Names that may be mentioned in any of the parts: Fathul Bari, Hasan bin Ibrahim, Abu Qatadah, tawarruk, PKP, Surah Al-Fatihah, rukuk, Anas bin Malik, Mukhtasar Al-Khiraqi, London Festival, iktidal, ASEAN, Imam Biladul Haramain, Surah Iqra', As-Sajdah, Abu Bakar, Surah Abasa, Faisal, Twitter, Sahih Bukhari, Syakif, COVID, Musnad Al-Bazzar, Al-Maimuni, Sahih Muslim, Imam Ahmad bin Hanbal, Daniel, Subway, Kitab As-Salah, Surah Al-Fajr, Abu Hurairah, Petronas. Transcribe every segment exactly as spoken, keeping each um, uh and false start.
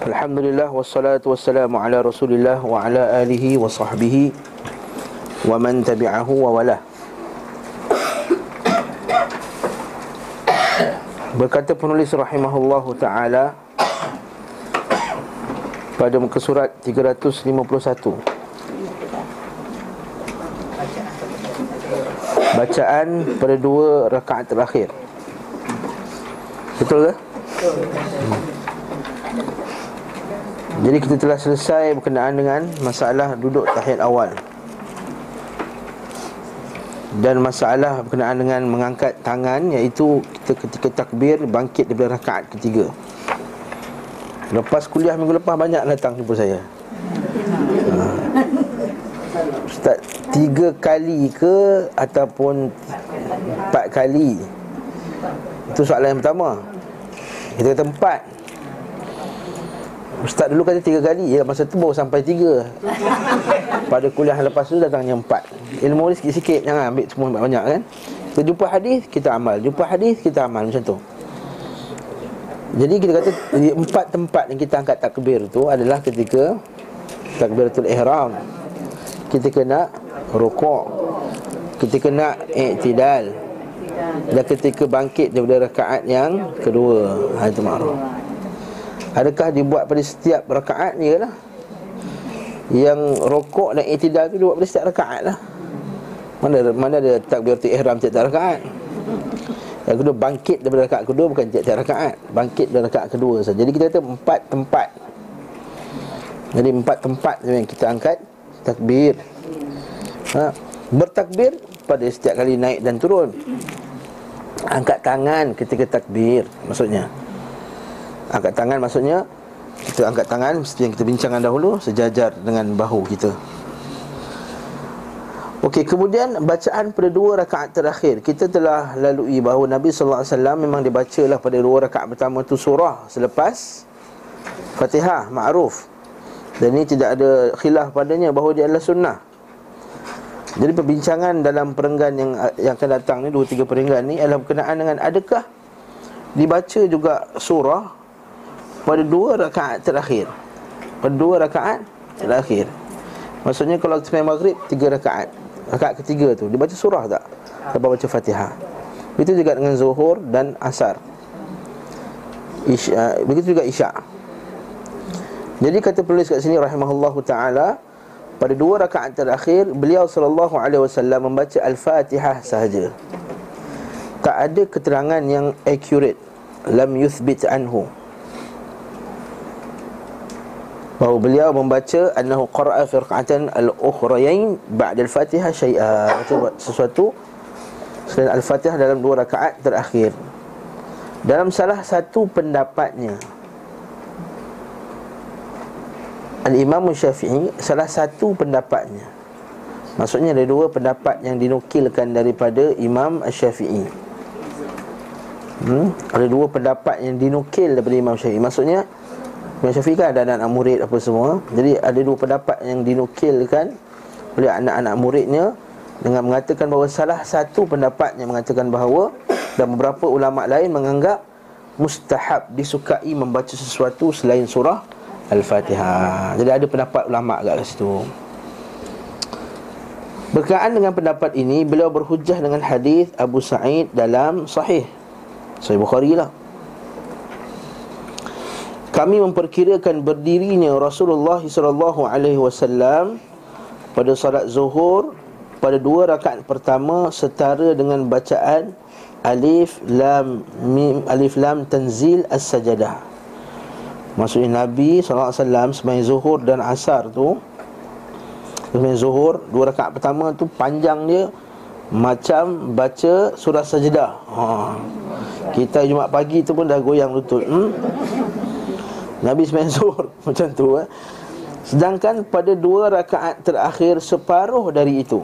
Alhamdulillah wassalatu wassalamu ala Rasulillah wa ala alihi wa sahbihi wa man tabi'ahu wa walah. Berkata penulis rahimahullahu ta'ala pada muka surat tiga ratus lima puluh satu, bacaan pada dua rakaat terakhir. Betul ke? Betul. Hmm. Jadi kita telah selesai berkenaan dengan masalah duduk tahiyat awal dan masalah berkenaan dengan mengangkat tangan, iaitu kita ketika takbir bangkit daripada rakaat ketiga. Lepas kuliah minggu lepas banyak datang jumpa saya. Ustaz, tiga kali ke ataupun empat kali? Itu soalan yang pertama. Kita kata empat. Ustaz dulu kata tiga kali, ya masa tu baru sampai tiga. Pada kuliah lepas tu datangnya empat. Ilmu ni sikit-sikit, jangan ambil semua banyak kan. Kita jumpa hadis, kita amal. Jumpa hadis, kita amal macam tu. Jadi kita kata empat tempat yang kita angkat takbir tu adalah ketika takbiratul ihram, kita kena rukuk, kita kena iktidal, dan ketika bangkit daripada rakaat yang kedua. Itu ma'ruf. Adakah dibuat pada setiap rakaat? Yalah, yang rukuk dan iktidal tu dibuat pada setiap rakaat lah. Mana mana ada takbiratul ihram tiap-tiap rakaat. Yang kedua bangkit daripada rakaat kedua, bukan tiap-tiap rakaat, bangkit daripada rakaat kedua saja. Jadi kita kata empat tempat. Jadi empat tempat yang kita angkat takbir. Ha, bertakbir pada setiap kali naik dan turun. Angkat tangan ketika takbir, maksudnya angkat tangan maksudnya kita angkat tangan seperti yang kita bincangkan dahulu, sejajar dengan bahu kita. Okey, kemudian bacaan pada dua rakaat terakhir. Kita telah lalui bahawa Nabi sallallahu alaihi wasallam memang dibacalah pada dua rakaat pertama tu surah selepas Fatihah, ma'ruf. Dan ini tidak ada khilaf padanya bahawa dia adalah sunnah. Jadi perbincangan dalam perenggan yang yang akan datang ni, dua tiga perenggan ni, adalah berkenaan dengan adakah dibaca juga surah pada dua rakaat terakhir. Pada dua rakaat terakhir, maksudnya kalau sembahyang maghrib tiga rakaat, rakaat ketiga tu dibaca surah tak? Lepas baca Fatihah. Begitu juga dengan zuhur dan asar, isya, begitu juga isyak. Jadi kata penulis kat sini rahimahullahu ta'ala, pada dua rakaat terakhir beliau sallallahu alaihi wasallam membaca Al-Fatihah sahaja. Tak ada keterangan yang accurate, lam yuthbit anhu, bahawa beliau membaca annahu qara'a fi rak'atan al-ukhrayain ba'da Al-Fatihah syai'a, sesuatu selain Al-Fatihah dalam dua rakaat terakhir. Dalam salah satu pendapatnya Al-Imam al-Syafi'i, salah satu pendapatnya, maksudnya ada dua pendapat yang dinukilkan daripada Imam al-Syafi'i. hmm? Ada dua pendapat yang dinukil daripada Imam Syafi'i. Maksudnya Imam Syafi'i kan ada anak-anak murid apa semua. Jadi ada dua pendapat yang dinukilkan oleh anak-anak muridnya, dengan mengatakan bahawa salah satu pendapatnya mengatakan bahawa, dan beberapa ulama' lain menganggap mustahab, disukai membaca sesuatu selain surah Al-Fatihah. Jadi ada pendapat ulama' kat situ. Berkaitan dengan pendapat ini, beliau berhujah dengan hadis Abu Said dalam Sahih Sahih Bukhari lah. Kami memperkirakan berdirinya Rasulullah sallallahu alaihi wasallam pada salat zuhur pada dua rakaat pertama setara dengan bacaan Alif Lam Mim, Alif Lam Tanzil As-Sajdah. Maksudnya Nabi sallallahu alaihi wasallam sembahyang zuhur dan asar tu, sembahyang zuhur dua rakaat pertama tu panjang dia macam baca surah Sajdah. Ha, kita Jumaat pagi tu pun dah goyang lutut. hmm? Nabi sembahyang zuhur macam tu. eh? Sedangkan pada dua rakaat terakhir separuh dari itu,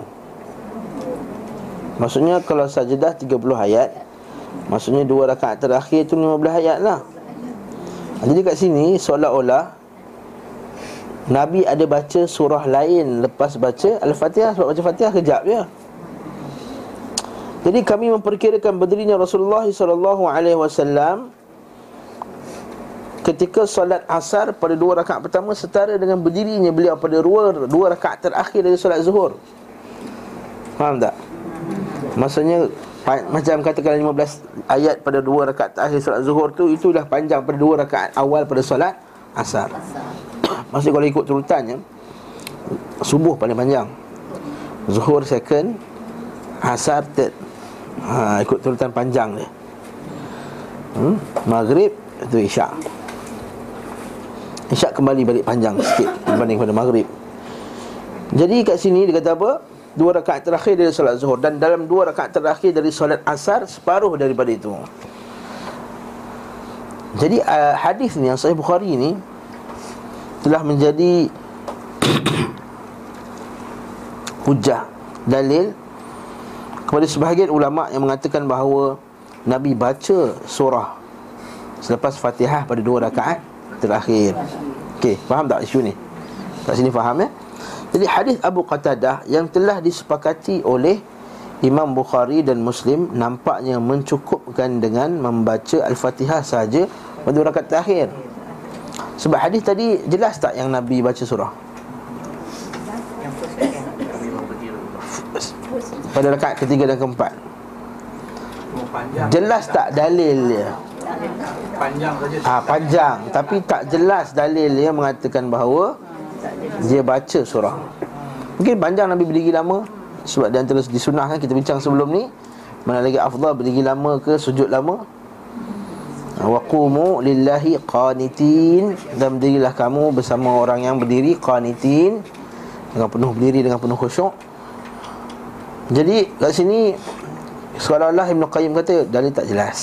maksudnya kalau Sajdah tiga puluh ayat, maksudnya dua rakaat terakhir tu lima belas ayat lah. Jadi kat sini seolah-olah Nabi ada baca surah lain lepas baca Al-Fatihah, sebab baca Fatihah kejap je. Jadi kami memperkirakan berdirinya Rasulullah sallallahu alaihi wasallam ketika solat asar pada dua rakaat pertama setara dengan berdirinya beliau pada dua, dua rakaat terakhir dari solat zuhur. Faham tak? Maksudnya macam katakan lima belas ayat pada dua rakaat terakhir solat zuhur tu, itu dah panjang pada dua rakaat awal pada solat asar. Maksudnya kalau ikut turutannya, subuh paling panjang, zuhur second, asar third. Ha, ikut turutan panjang dia. Hmm? Maghrib itu isyak. Isyak kembali balik panjang sikit berbanding pada maghrib. Jadi kat sini dia kata apa? Dua rakaat terakhir dari solat zuhur, dan dalam dua rakaat terakhir dari solat asar separuh daripada itu. Jadi uh, hadis ni yang Sahih Bukhari ni telah menjadi hujah, dalil kepada sebahagian ulama' yang mengatakan bahawa Nabi baca surah selepas Fatihah pada dua rakaat terakhir. Okey, faham tak isu ni? Kat sini faham ya? Jadi hadis Abu Qatadah yang telah disepakati oleh Imam Bukhari dan Muslim nampaknya mencukupkan dengan membaca Al-Fatihah sahaja pada dua rakaat terakhir. Sebab hadis tadi jelas tak yang Nabi baca surah? Pada rakaat ketiga dan keempat. Jelas tak dalil dia? Panjang saja. Ah, panjang, tapi tak jelas dalil dia mengatakan bahawa dia baca surah. Mungkin panjang Nabi berdiri lama, sebab dia antara disunahkan, kita bincang sebelum ni, mana lagi afdal, berdiri lama ke sujud lama? Wa qumu lillahi qanitin, dan berdirilah kamu bersama orang yang berdiri qanitin, dengan penuh berdiri, dengan penuh khusyuk. Jadi kat sini seolah-olah Ibn Qayyim kata dalil tak jelas.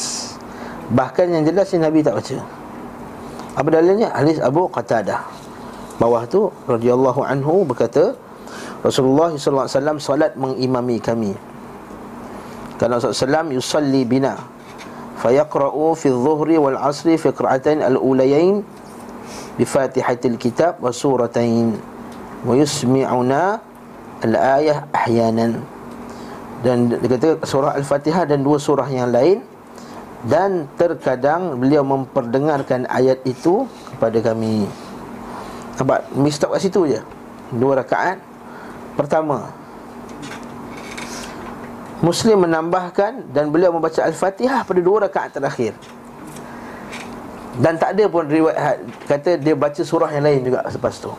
Bahkan yang jelas ni Nabi tak baca. Apa dalilnya? Hadis Abu Qatadah. Bawah tu radhiyallahu anhu berkata, Rasulullah sallallahu alaihi wasallam solat mengimami kami. Kana Rasulullah yusalli bina fa yaqra'u fi adh-dhuhri wal 'ashri fi qira'atain al-ulayain bi Fatihatil Kitab wa suratain wa yusmi'una al-ayah ahyanan. Dan dia kata surah Al-Fatihah dan dua surah yang lain, dan terkadang beliau memperdengarkan ayat itu kepada kami. Nampak? Mistop kat situ je. Dua rakaat pertama Muslim menambahkan, dan beliau membaca Al-Fatihah pada dua rakaat terakhir. Dan tak ada pun riwayat kata dia baca surah yang lain juga selepas tu.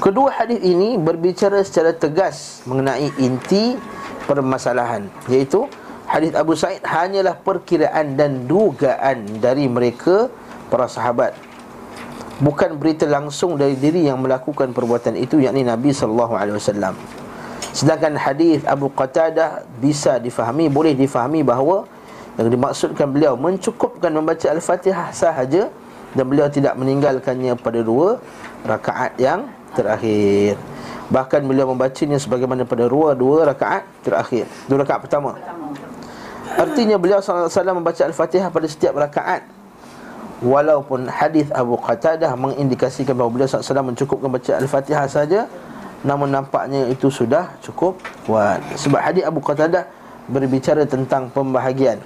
Kedua hadis ini berbicara secara tegas mengenai inti permasalahan, iaitu hadis Abu Said hanyalah perkiraan dan dugaan dari mereka para sahabat, bukan berita langsung dari diri yang melakukan perbuatan itu, yakni Nabi sallallahu alaihi wasallam. Sedangkan hadis Abu Qatadah bisa difahami, boleh difahami bahawa yang dimaksudkan beliau mencukupkan membaca Al-Fatihah sahaja, dan beliau tidak meninggalkannya pada dua rakaat yang terakhir. Bahkan beliau membacanya sebagaimana pada dua-dua rakaat terakhir, dua rakaat pertama. Artinya beliau sallallahu alaihi wasallam membaca Al-Fatihah pada setiap rakaat. Walaupun hadis Abu Qatadah mengindikasikan bahawa beliau sallallahu alaihi wasallam mencukupkan baca Al-Fatihah saja, namun nampaknya itu sudah cukup kuat. Sebab hadis Abu Qatadah berbicara tentang pembahagian.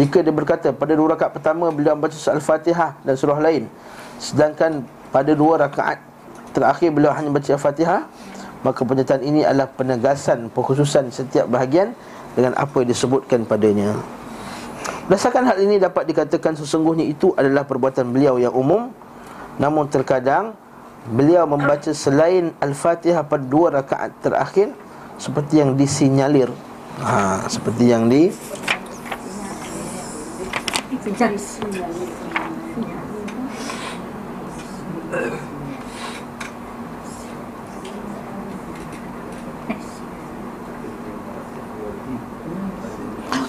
Jika dia berkata pada dua rakaat pertama beliau membaca Al-Fatihah dan surah lain, sedangkan pada dua rakaat terakhir beliau hanya baca Al-Fatihah, maka pernyataan ini adalah penegasan pengkhususan setiap bahagian dengan apa yang disebutkan padanya. Berdasarkan hal ini dapat dikatakan sesungguhnya itu adalah perbuatan beliau yang umum. Namun terkadang beliau membaca selain Al-Fatihah pada dua rakaat terakhir, seperti yang disinyalir. Ha, seperti yang di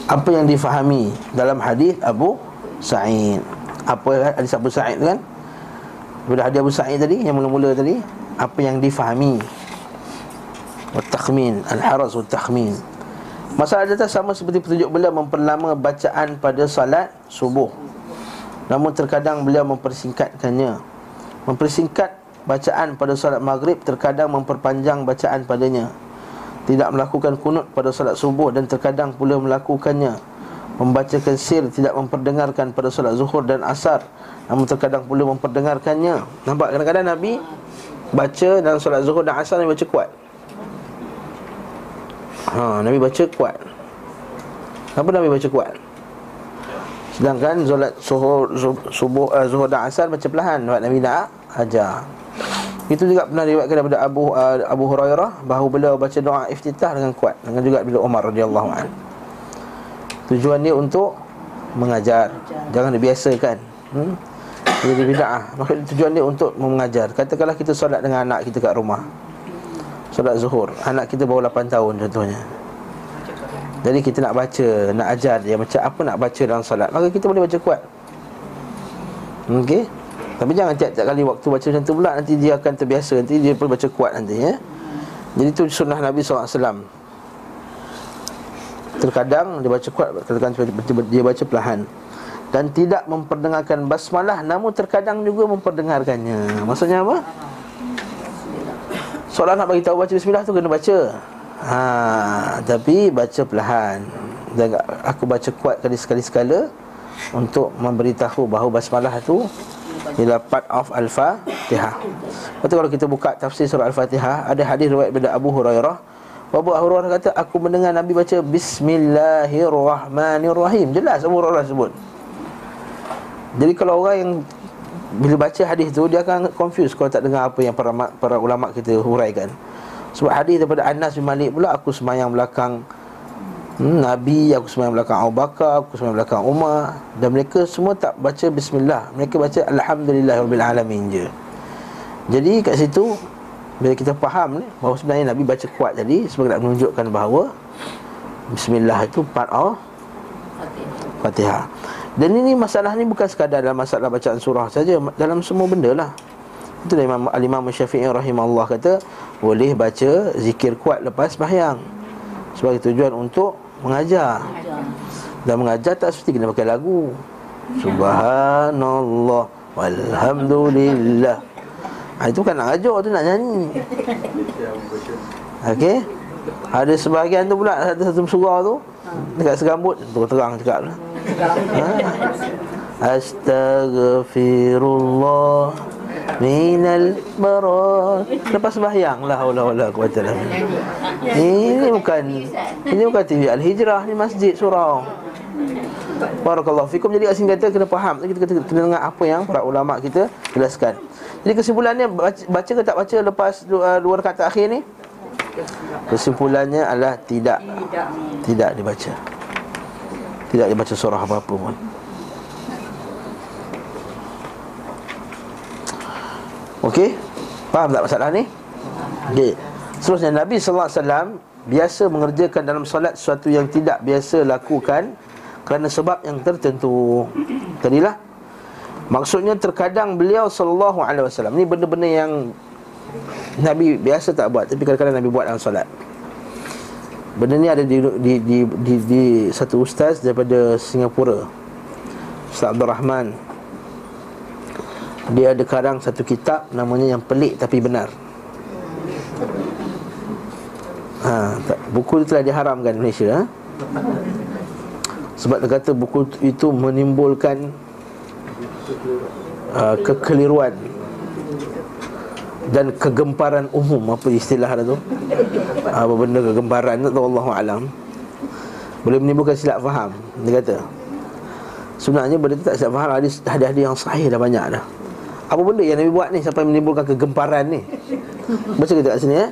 apa yang difahami dalam hadis Abu Sa'id. Apa hadis Abu Sa'id kan? Pada hadis Abu Sa'id tadi yang mula-mula tadi, apa yang difahami. Wat-takhmin, al-haraz wat-takhmin. Masalah data sama seperti petunjuk beliau memperlama bacaan pada salat subuh. Namun terkadang beliau mempersingkatkannya. Mempersingkat bacaan pada salat maghrib, terkadang memperpanjang bacaan padanya. Tidak melakukan kunut pada solat subuh, dan terkadang pula melakukannya. membacakan sir, tidak memperdengarkan pada solat zuhur dan asar, namun terkadang perlu memperdengarkannya. Nampak kadang-kadang Nabi baca dalam solat zuhur dan asar, Nabi baca kuat. Ha, Nabi baca kuat. Kenapa Nabi baca kuat? Sedangkan solat zuhur, subuh, uh, zuhur dan asar baca perlahan, Nabi nak ajar. Itu juga pernah diriwayatkan daripada Abu uh, Abu Hurairah bahawa beliau baca doa iftitah dengan kuat, dengan juga bila Umar radhiyallahu anhu. Tujuan dia untuk mengajar. Jangan dibiasakan. Hmm? Jadi bid'ah. Maksudnya tujuan dia untuk mengajar. Katakanlah kita solat dengan anak kita kat rumah. Solat zuhur. Anak kita baru lapan tahun contohnya. Jadi kita nak baca, nak ajar dia macam apa nak baca dalam solat, maka kita boleh baca kuat. Okey. Tapi jangan tiap-tiap kali waktu baca macam tu pula, nanti dia akan terbiasa, nanti dia perlu baca kuat nanti ya. Jadi tu sunnah Nabi sallallahu alaihi wasallam. Terkadang dia baca kuat, terkadang dia baca perlahan. Dan tidak memperdengarkan basmalah, namun terkadang juga memperdengarkannya. Maksudnya apa? Soalan nak bagi tahu baca bismillah tu kena baca. Ha, tapi baca perlahan. Dan aku baca kuat kali sekali-sekala untuk memberitahu bahawa basmalah tu ialah part of Al-Fatihah. Lepas tu kalau kita buka tafsir surah Al-Fatihah, ada hadis riwayat daripada Abu Hurairah. Abu Hurairah kata, aku mendengar Nabi baca Bismillahirrahmanirrahim. Jelas Abu Hurairah sebut. Jadi kalau orang yang bila baca hadis tu, dia akan confused kalau tak dengar apa yang para, para ulama' kita huraikan. Sebab hadis daripada Anas bin Malik pula, aku semayang belakang hmm, Nabi, aku semayang belakang Abu Bakar, aku semayang belakang Umar. Dan mereka semua tak baca Bismillah, mereka baca Alhamdulillahirrahmanirrahim je. Jadi kat situ bila kita faham ni bahawa sebenarnya Nabi baca kuat tadi sebagai nak menunjukkan bahawa Bismillah itu part of Fatihah. Dan ini masalah ni bukan sekadar dalam masalah bacaan surah saja, dalam semua benda lah. Itu Imam Al-imam al-syafi'i rahimahullah kata, boleh baca zikir kuat lepas sembahyang sebagai tujuan untuk mengajar. Dan mengajar tak seperti kena pakai lagu Subhanallah walhamdulillah. Ha, itu bukan nak ajar, tu nak nyanyi. Okey. Ada sebahagian tu pula, ada satu surah tu dekat segambut, terang cakap lah ha? Astaghfirullah minal barat. Lepas sembahyang lah Allah Allah. Ini bukan, ini bukan T V Al-Hijrah, ni masjid surau. Barakallahu fikum. Jadi asing kata kena faham, kita kena, kena dengar apa yang para ulama' kita jelaskan. Jadi kesimpulannya, baca, baca ke tak baca lepas uh, dua rakaat akhir ni? Kesimpulannya adalah tidak. Tidak dibaca. Tidak dibaca surah apa-apa pun. Okey, faham tak masalah ni? Okey. Seterusnya, Nabi sallallahu alaihi wasallam biasa mengerjakan dalam solat sesuatu yang tidak biasa lakukan kerana sebab yang tertentu. Tadilah maksudnya terkadang beliau sallallahu alaihi wasallam, ni benda-benda yang Nabi biasa tak buat, tapi kadang-kadang Nabi buat dalam solat. Benda ni ada di di di, di, di satu ustaz daripada Singapura, Ustaz Abdul Rahman. Dia ada karang satu kitab namanya Yang Pelik Tapi Benar. Ha, tak, buku itu telah diharamkan Malaysia ha? Sebab dia kata buku itu menimbulkan uh, kekeliruan dan kegemparan umum. Apa istilah dia tu? Apa uh, benda kegemparan tu? Wallahualam. Boleh menimbulkan silap faham, dia kata. Sebenarnya benda tu tak silap faham, hadis-hadis yang sahih dah banyak dah. Apa benda yang Nabi buat ni sampai menimbulkan kegemparan ni? Baca kita kat sini ya eh?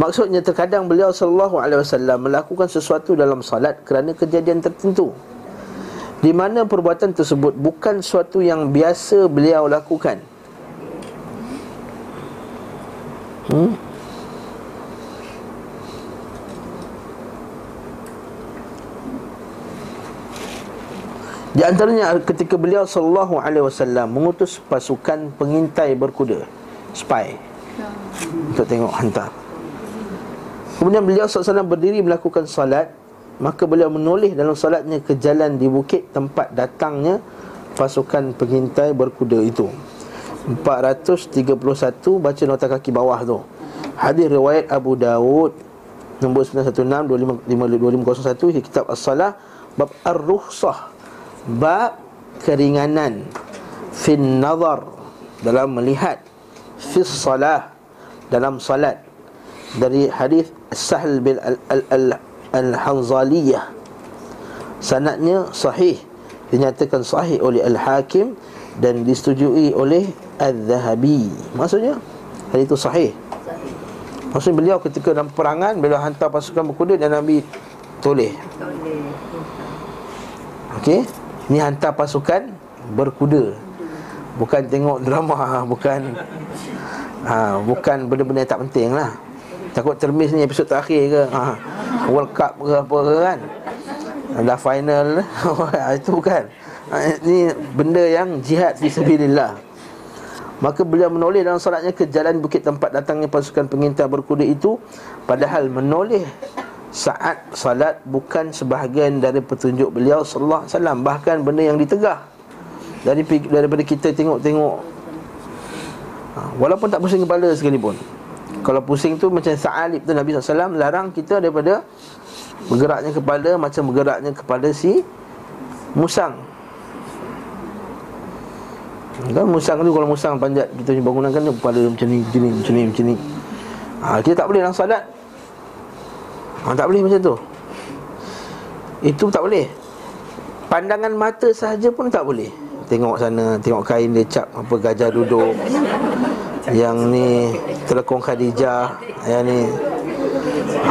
Maksudnya terkadang beliau sallallahu alaihi wasallam melakukan sesuatu dalam salat kerana kejadian tertentu di mana perbuatan tersebut bukan sesuatu yang biasa beliau lakukan. Hmm? Di antaranya ketika beliau sallallahu alaihi wasallam mengutus pasukan pengintai berkuda, spy, untuk tengok hantar. Kemudian beliau sallallahu alaihi wasallam berdiri melakukan salat, maka beliau menoleh dalam salatnya ke jalan di bukit tempat datangnya pasukan pengintai berkuda itu. Empat ratus tiga puluh satu baca nota kaki bawah tu. Hadis riwayat Abu Dawud nombor sembilan satu enam dua lima lima dua ribu satu, Kitab As-Salah, bab ar-rukhsah, bab keringanan fi nazar, dalam melihat, fi salah, dalam salat. Dari hadis As-Sahl bin Al-Hanzaliyah, sanadnya sahih, dinyatakan sahih oleh Al-Hakim dan disetujui oleh Al-Zahabi. Maksudnya hadis itu sahih. Maksudnya beliau ketika dalam perangan, beliau hantar pasukan berkuda dan Nabi toleh. Okey, ni hantar pasukan berkuda, bukan tengok drama, bukan ha, bukan benda-benda yang tak penting lah. Takut termis ni episod terakhir ke, ha, World Cup ke apa ke kan, dah final. Itu bukan, ha, ini benda yang jihad fisabilillah. Maka beliau menoleh dalam solatnya ke jalan bukit tempat datangnya pasukan pengintai berkuda itu. Padahal menoleh saat salat bukan sebahagian dari petunjuk beliau sallallahu alaihi wasallam. Bahkan benda yang ditegah dari daripada kita tengok-tengok, ha, walaupun tak pusing kepala sekalipun. Kalau pusing tu macam sa'alib tu, Nabi sallallahu alaihi wasallam larang kita daripada bergeraknya kepala macam bergeraknya kepada si musang. Kan musang tu, kalau musang panjat kita bangunan kan, kepala macam ni, macam ni, macam ni, macam ni. Ha, kita tak boleh dalam salat. Ha, tak boleh macam tu. Itu tak boleh. Pandangan mata sahaja pun tak boleh. Tengok sana, tengok kain lecap, apa gajah duduk, yang ni telekong Khadijah, yang ni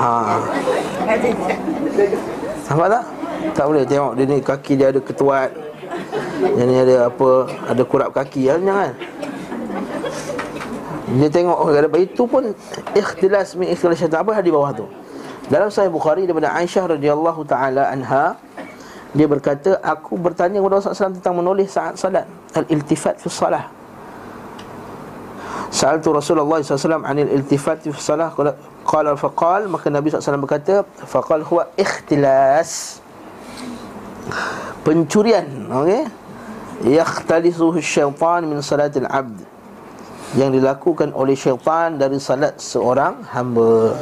ha. Nampak tak? Tak boleh tengok dia ni, kaki dia ada ketuat, yang ni ada apa, ada kurap kaki, yang jangan. Dia tengok orang ada, itu pun ikhtilas min ikhtilas syaitan. Apa hadis bawah tu? Dalam Sahih Bukhari daripada Aisyah radhiyallahu taala anha, dia berkata, aku bertanya kepada Rasulullah sallallahu alaihi wasallam tentang menoleh saat salat, al-iltifat fi salah. Sa'altu Rasulullah sallallahu alaihi wasallam anil iltifat fi salah, qala faqal, maka Nabi sallallahu alaihi wasallam berkata, faqal huwa ikhtilas, pencurian, okey, yakhtalisuhu syaitan min salatil abd, yang dilakukan oleh syaitan dari salat seorang hamba.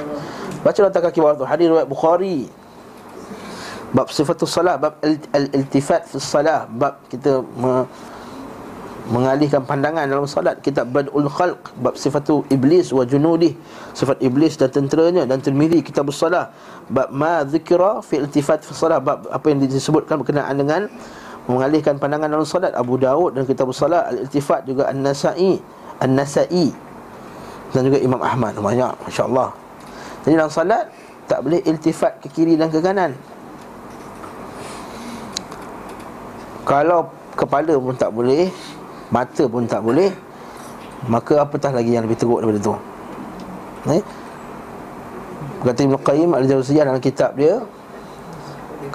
Baca letak kaki bawah tu, hadis riwayat Bukhari, bab sifatul salah, bab al-iltifat fi salah, bab kita me- mengalihkan pandangan dalam salat. Kitab Bad'ul Khalq, bab sifatul iblis wa junudih, sifat iblis dan tenteranya. Dan Tirmidzi, kitab as-salah, bab ma dzikra fi iltifat fi salah, bab apa yang disebutkan berkenaan dengan mengalihkan pandangan dalam salat. Abu Dawud dan kitab as-salah, al-iltifat juga an-Nasa'i, an-Nasa'i dan juga Imam Ahmad. Banyak, masya-Allah. Jadi dalam salat tak boleh iltifat ke kiri dan ke kanan. Kalau kepala pun tak boleh, mata pun tak boleh, maka apatah lagi yang lebih teruk daripada itu. Eh? Kata Ibn Qayyim Al-Jawziyah dalam kitab dia,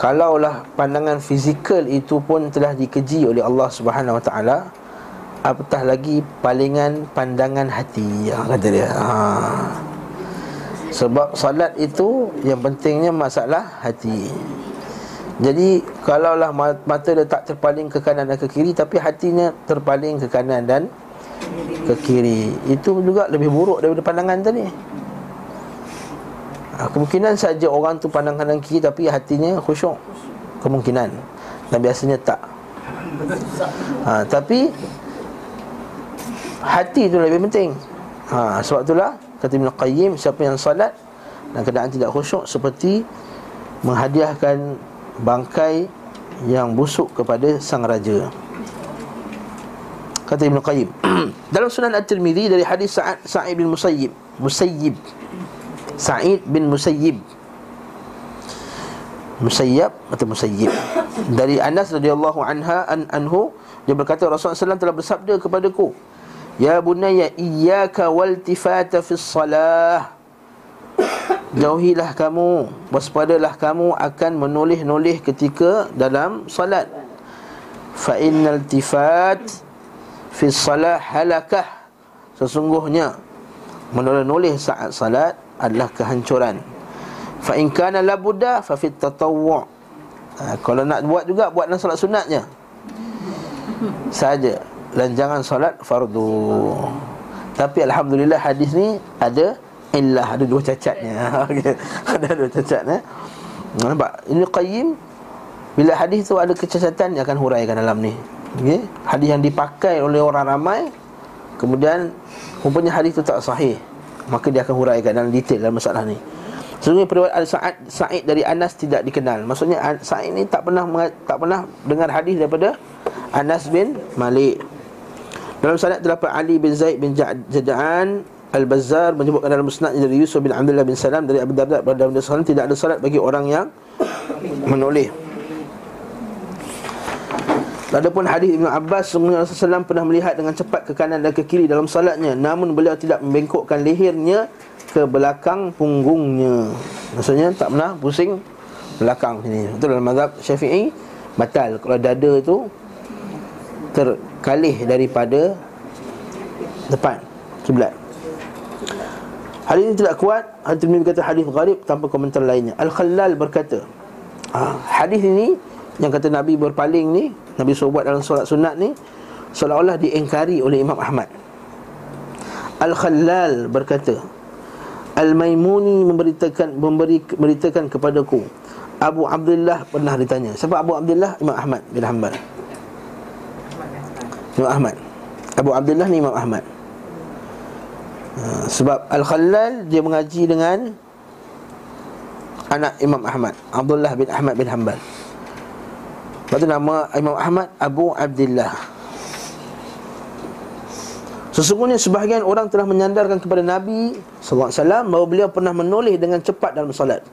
kalaulah pandangan fizikal itu pun telah dikeji oleh Allah Subhanahu Wa Taala, apatah lagi palingan pandangan hati, ya, kata dia. Ha. Sebab salat itu yang pentingnya masalah hati. Jadi kalaulah mata letak terpaling ke kanan dan ke kiri, tapi hatinya terpaling ke kanan dan ke kiri, itu juga lebih buruk daripada pandangan tadi. ha, Kemungkinan saja orang tu pandang kanan kiri tapi hatinya khusyuk, kemungkinan. Dan biasanya tak. ha, Tapi hati itu lebih penting. ha, Sebab itulah kata Ibn Qayyim, siapa yang salat dan keadaan tidak khusyuk seperti menghadiahkan bangkai yang busuk kepada sang raja. Kata Ibn Qayyim dalam Sunan At-Tirmidzi dari hadis Sa'id Sa'id bin Musayyib Musayyib Sa'id bin Musayyib Musayyab atau Musayyib dari Anas radhiyallahu anha an anhu, dia berkata Rasulullah sallallahu alaihi wasallam telah bersabda kepadaku, ya bunayya iyyaka waltifata fi shalah, jauhilah kamu, waspadalah kamu akan menoleh-noleh ketika dalam salat. Fa innal tifat fi shalah halakah, sesungguhnya menoleh-noleh saat salat adalah kehancuran. Fa in kana la budda fa fit tatawwu, kalau nak buat juga buat dalam salat sunatnya saja, dan jangan solat fardu. Tapi alhamdulillah hadis ni ada illah, ada dua cacatnya. Ada dua cacatnya. Nampak? Ibn Qayyim Bila hadis tu ada kecacatan, dia akan huraikan dalam ni, okay? Hadis yang dipakai oleh orang ramai, kemudian rupanya hadis tu tak sahih, maka dia akan huraikan dalam detail dalam masalah ni. Sebenarnya periwayat Al-Sa'id Sa'id dari Anas tidak dikenal. Maksudnya Sa'id ni tak pernah tak pernah dengar hadis daripada Anas bin Malik. Dalam sanad terdapat Ali bin Zaid bin Jada'an Al-Bazzar menyebutkan dalam musnadnya dari Yusuf bin Abdullah bin Salam dari Abu Darda pada Nabi sallallahu alaihi wasallam, tidak ada salat bagi orang yang menoleh. Adapun hadis Ibn Abbas, Rasulullah sallallahu alaihi wasallam pernah melihat dengan cepat ke kanan dan ke kiri dalam salatnya, namun beliau tidak membengkokkan lehernya ke belakang punggungnya. Maksudnya tak pernah pusing belakang sini. Itu dalam mazhab Syafi'i batal kalau dada tu terkalih daripada depan kiblat. Hadis ini tidak kuat. Al-Tirmidzi berkata hadis gharib tanpa komentar lainnya. Al-Khalal berkata, ha, hadis ini yang kata Nabi berpaling ni, Nabi suruh buat dalam solat sunat ni, seolah-olah diingkari oleh Imam Ahmad. Al-Khalal berkata, Al-Maimuni memberitakan memberi, memberitakan kepadaku, Abu Abdullah pernah ditanya. Siapa Abu Abdullah? Imam Ahmad bin Hanbal. Imam Ahmad. Abu Abdullah ni Imam Ahmad. Ha, sebab Al-Khalal dia mengaji dengan anak Imam Ahmad, Abdullah bin Ahmad bin Hanbal. Lepas tu nama Imam Ahmad Abu Abdullah. Sesungguhnya sebahagian orang telah menyandarkan kepada Nabi sallallahu alaihi wasallam bahawa beliau pernah menoleh dengan cepat dalam solat,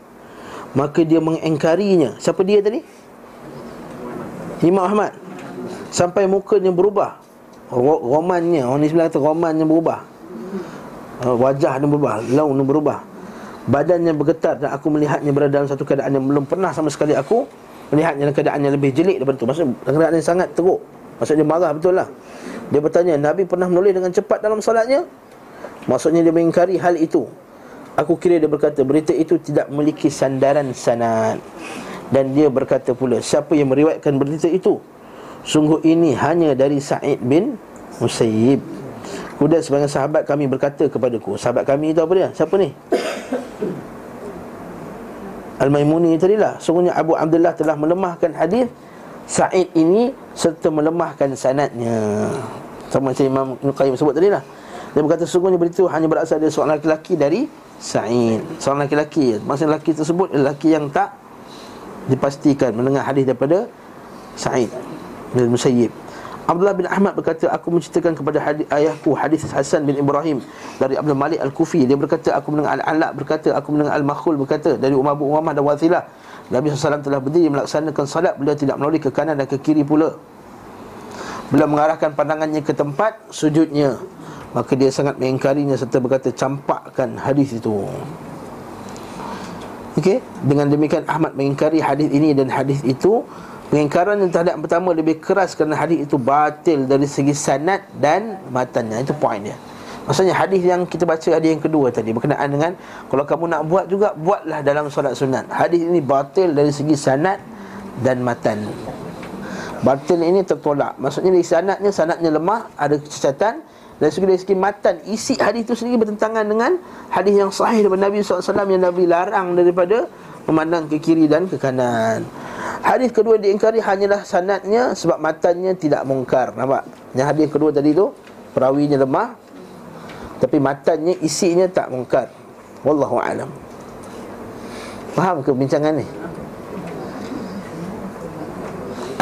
maka dia mengingkarinya. Siapa dia tadi? Imam Ahmad. Sampai mukanya berubah, romannya, orang ni sebenarnya kata romannya berubah, wajahnya berubah, launnya berubah, badannya bergetar, dan aku melihatnya berada dalam satu keadaan yang belum pernah sama sekali aku melihatnya, dalam keadaan yang lebih jelek daripada itu. Maksudnya keadaan yang sangat teruk, maksudnya marah betul lah. Dia bertanya, Nabi pernah menoleh dengan cepat dalam solatnya? Maksudnya dia mengingkari hal itu. Aku kira dia berkata, berita itu tidak memiliki sandaran sanad. Dan dia berkata pula, siapa yang meriwayatkan berita itu? Sungguh ini hanya dari Sa'id bin Musayyib. Kemudian sebahagian sahabat kami berkata kepadaku. Sahabat kami itu apa dia? Siapa ni? Al-Maimuni tadilah. Sungguhnya Abu Abdullah telah melemahkan hadis Sa'id ini serta melemahkan sanadnya. Sama macam Imam Ibn Qayyim sebut tadi lah. Dia berkata sesungguhnya berita hanya berasal dari seorang lelaki dari Sa'id. Seorang lelaki, maksudnya lelaki tersebut lelaki yang tak dipastikan mendengar hadis daripada Sa'id bin Musayyib. Abdullah bin Ahmad berkata, aku menceritakan kepada hadis, ayahku hadis Hasan bin Ibrahim dari Abdul Malik Al-Kufi. Dia berkata, aku mendengar Al-Alaq berkata, aku mendengar Al-Makhul berkata dari Umar Abu Umamah dan Wathilah, Nabi sallallahu alaihi wasallam telah berdiri melaksanakan salat, beliau tidak menoleh ke kanan dan ke kiri pula. Beliau mengarahkan pandangannya ke tempat sujudnya, maka dia sangat mengingkarinya serta berkata, campakkan hadis itu. Okey, dengan demikian Ahmad mengingkari hadis ini dan hadis itu. Pengingkaran yang terhadap pertama lebih keras kerana hadis itu batil dari segi sanad dan matannya. Itu poin dia. Maksudnya hadis yang kita baca ada yang kedua tadi berkenaan dengan kalau kamu nak buat juga, buatlah dalam solat sunat. Hadis ini batil dari segi sanad dan matan. Batil ini tertolak. Maksudnya dari sanadnya, sanadnya lemah, ada kecacatan. Dari segi, dari segi matan, isi hadis itu sendiri bertentangan dengan hadis yang sahih daripada Nabi sallallahu alaihi wasallam yang Nabi larang daripada memandang ke kiri dan ke kanan. Hadis kedua diingkari hanyalah sanadnya sebab matannya tidak mungkar. Nampak? Yang hadis kedua tadi tu perawinya lemah, tapi matannya, isinya tak mungkar. Wallahu a'lam. Faham ke bincangan ni?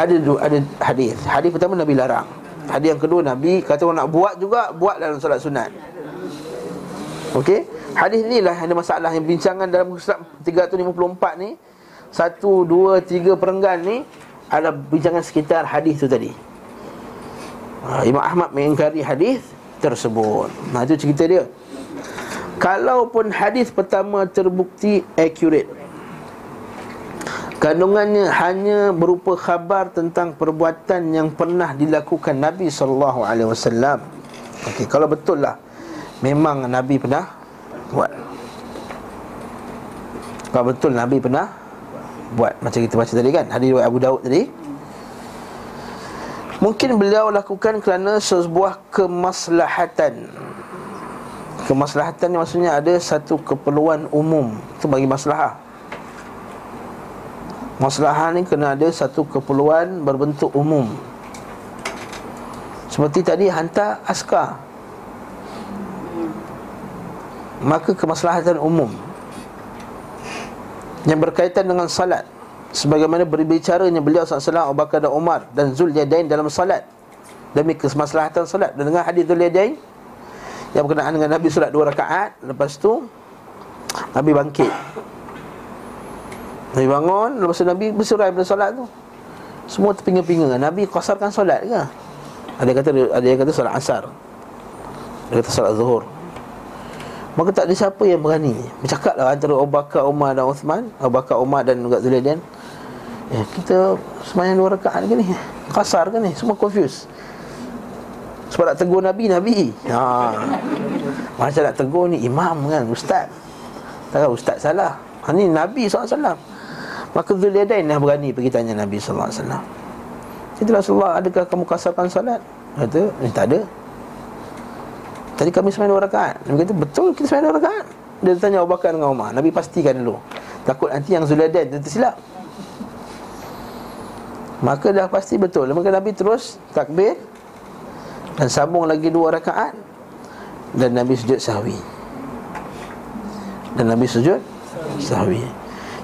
Ada ada hadis. Hadis pertama Nabi larang. Hadis yang kedua Nabi kata orang nak buat juga, buat dalam solat sunat. Okey? Hadis inilah ada masalah yang bincangan dalam surat tiga lima empat ni, satu, dua, tiga perenggan ni ada bincangan sekitar hadis tu tadi. ha, Imam Ahmad mengingkari hadis tersebut. Nah, itu cerita dia. Kalaupun hadis pertama terbukti accurate, kandungannya hanya berupa khabar tentang perbuatan yang pernah dilakukan Nabi sallallahu alaihi wasallam. Okey, kalau betul lah memang Nabi pernah buat. Kalau betul Nabi pernah buat, macam kita baca tadi kan, hadis riwayat Abu Dawud tadi. Mungkin beliau lakukan kerana sebuah kemaslahatan. Kemaslahatan ni maksudnya ada satu keperluan umum. Itu bagi masalah. Maslahah ni kena ada satu keperluan berbentuk umum. Seperti tadi hantar askar, maka kemaslahatan umum yang berkaitan dengan salat, sebagaimana berbicaranya beliau sallallahu alaihi wasallam, Abu Bakar dan Umar dan Zul Yadain dalam salat demi kemaslahatan salat. Dan dengan hadis Zul Yadain yang berkenaan dengan Nabi solat dua rakaat, lepas tu Nabi bangkit, Nabi bangun, lepas tu Nabi bersurai pada solat tu. Semua terpinga-pinga, Nabi qasarkan solat ke? Ada yang kata, ada yang kata solat asar, ada yang kata solat zuhur. Maka tak ada siapa yang berani bercakap lah antara Abu Bakar, Umar dan Uthman, Abu Bakar, Umar dan Zul Yadain, ya, kita semayang dua rakaat ke ni? Qasar ke ni? Semua confused. Sebab nak tegur Nabi, Nabi ha. Macam nak tegur ni imam kan, ustaz. Takkan ustaz salah, ha, ni Nabi sallallahu alaihi wasallam. Maka Zul Yadain dah berani pergi tanya Nabi sallallahu alaihi wasallam, kata Rasulullah, adakah kamu kasarkan salat? Kata, tak ada, tadi kami sembahyang dua rakaat. Nabi kata, betul kita sembahyang dua rakaat. Dia tanya Abu Bakar dengan Umar, Nabi pastikan dulu, takut nanti yang Zul Yadain tersilap. Maka dah pasti betul, maka Nabi terus takbir dan sambung lagi dua rakaat. Dan Nabi sujud sahwi. Dan Nabi sujud sahwi.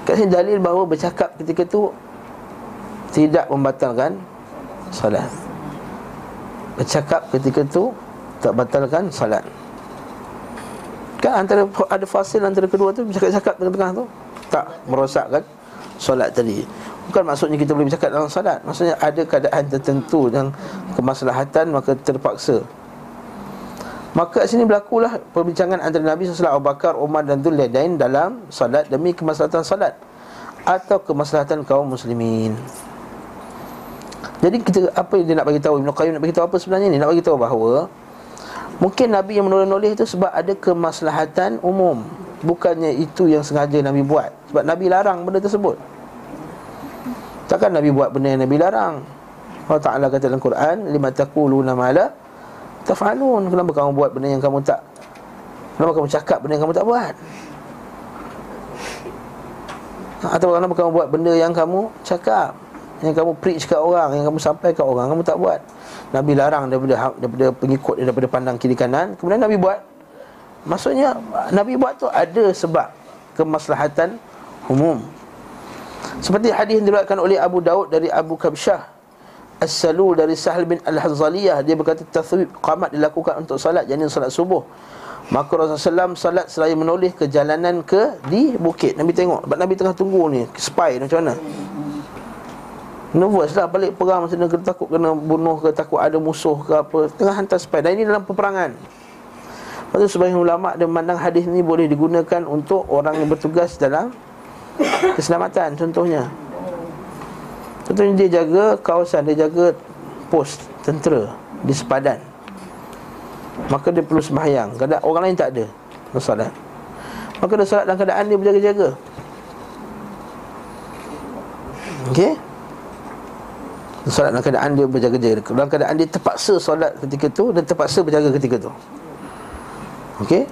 Kat sini dalil bahawa bercakap ketika tu tidak membatalkan salat. Bercakap ketika tu tak batalkan salat. Kan antara ada fasil antara kedua tu, bercakap-cakap tengah-tengah tu tak merosakkan solat tadi. Bukan maksudnya kita boleh bercakap dalam salat, maksudnya ada keadaan tertentu yang kemaslahatan, maka terpaksa. Maka sini berlakulah perbincangan antara Nabi sallallahu alaihi wasallam, Abu Bakar, Umar dan Zul Yadain dalam salat demi kemaslahatan salat atau kemaslahatan kaum muslimin. Jadi kita, apa yang dia nak bagi tahu, Ibn Qayyim nak bagi tahu apa sebenarnya ni? Nak bagi tahu bahawa mungkin Nabi yang menoleh-noleh itu sebab ada kemaslahatan umum, bukannya itu yang sengaja Nabi buat. Sebab Nabi larang benda tersebut. Takkan Nabi buat benda yang Nabi larang. Allah Ta'ala kata dalam Quran, lima taquluna ma la taf'alun. Kenapa kamu buat benda yang kamu tak, kenapa kamu cakap benda yang kamu tak buat? Atau kenapa kamu buat benda yang kamu cakap, yang kamu preach kat orang, yang kamu sampai kat orang, kamu tak buat. Nabi larang daripada, daripada pengikut, daripada pandang kiri kanan, kemudian Nabi buat. Maksudnya Nabi buat tu ada sebab kemaslahatan umum. Seperti hadis yang diriwayatkan oleh Abu Dawud dari Abu Kabsyah As-Salul dari Sahl bin Al-Hazaliyah, dia berkata tathwib qamat dilakukan untuk salat, yakni salat subuh. Maka Rasulullah sallallahu alaihi wasallam salat seraya menoleh ke jalanan ke di bukit. Nabi tengok, sebab Nabi tengah tunggu ni, spy macam mana. Nervous lah, balik perang macam mana, takut kena bunuh ke, takut ada musuh ke apa, tengah hantar spy. Dan ini dalam peperangan. Lepas tu sebahagian ulama' dia memandang hadis ni boleh digunakan untuk orang yang bertugas dalam keselamatan. Contohnya, Contohnya dia jaga kawasan, dia jaga pos tentera di sepadan, maka dia perlu sembahyang, kadang orang lain tak ada solat, maka dia solat dalam keadaan dia berjaga-jaga. Okey, solat dalam keadaan dia berjaga-jaga, dalam keadaan dia terpaksa solat ketika tu dan terpaksa berjaga ketika tu. Okey,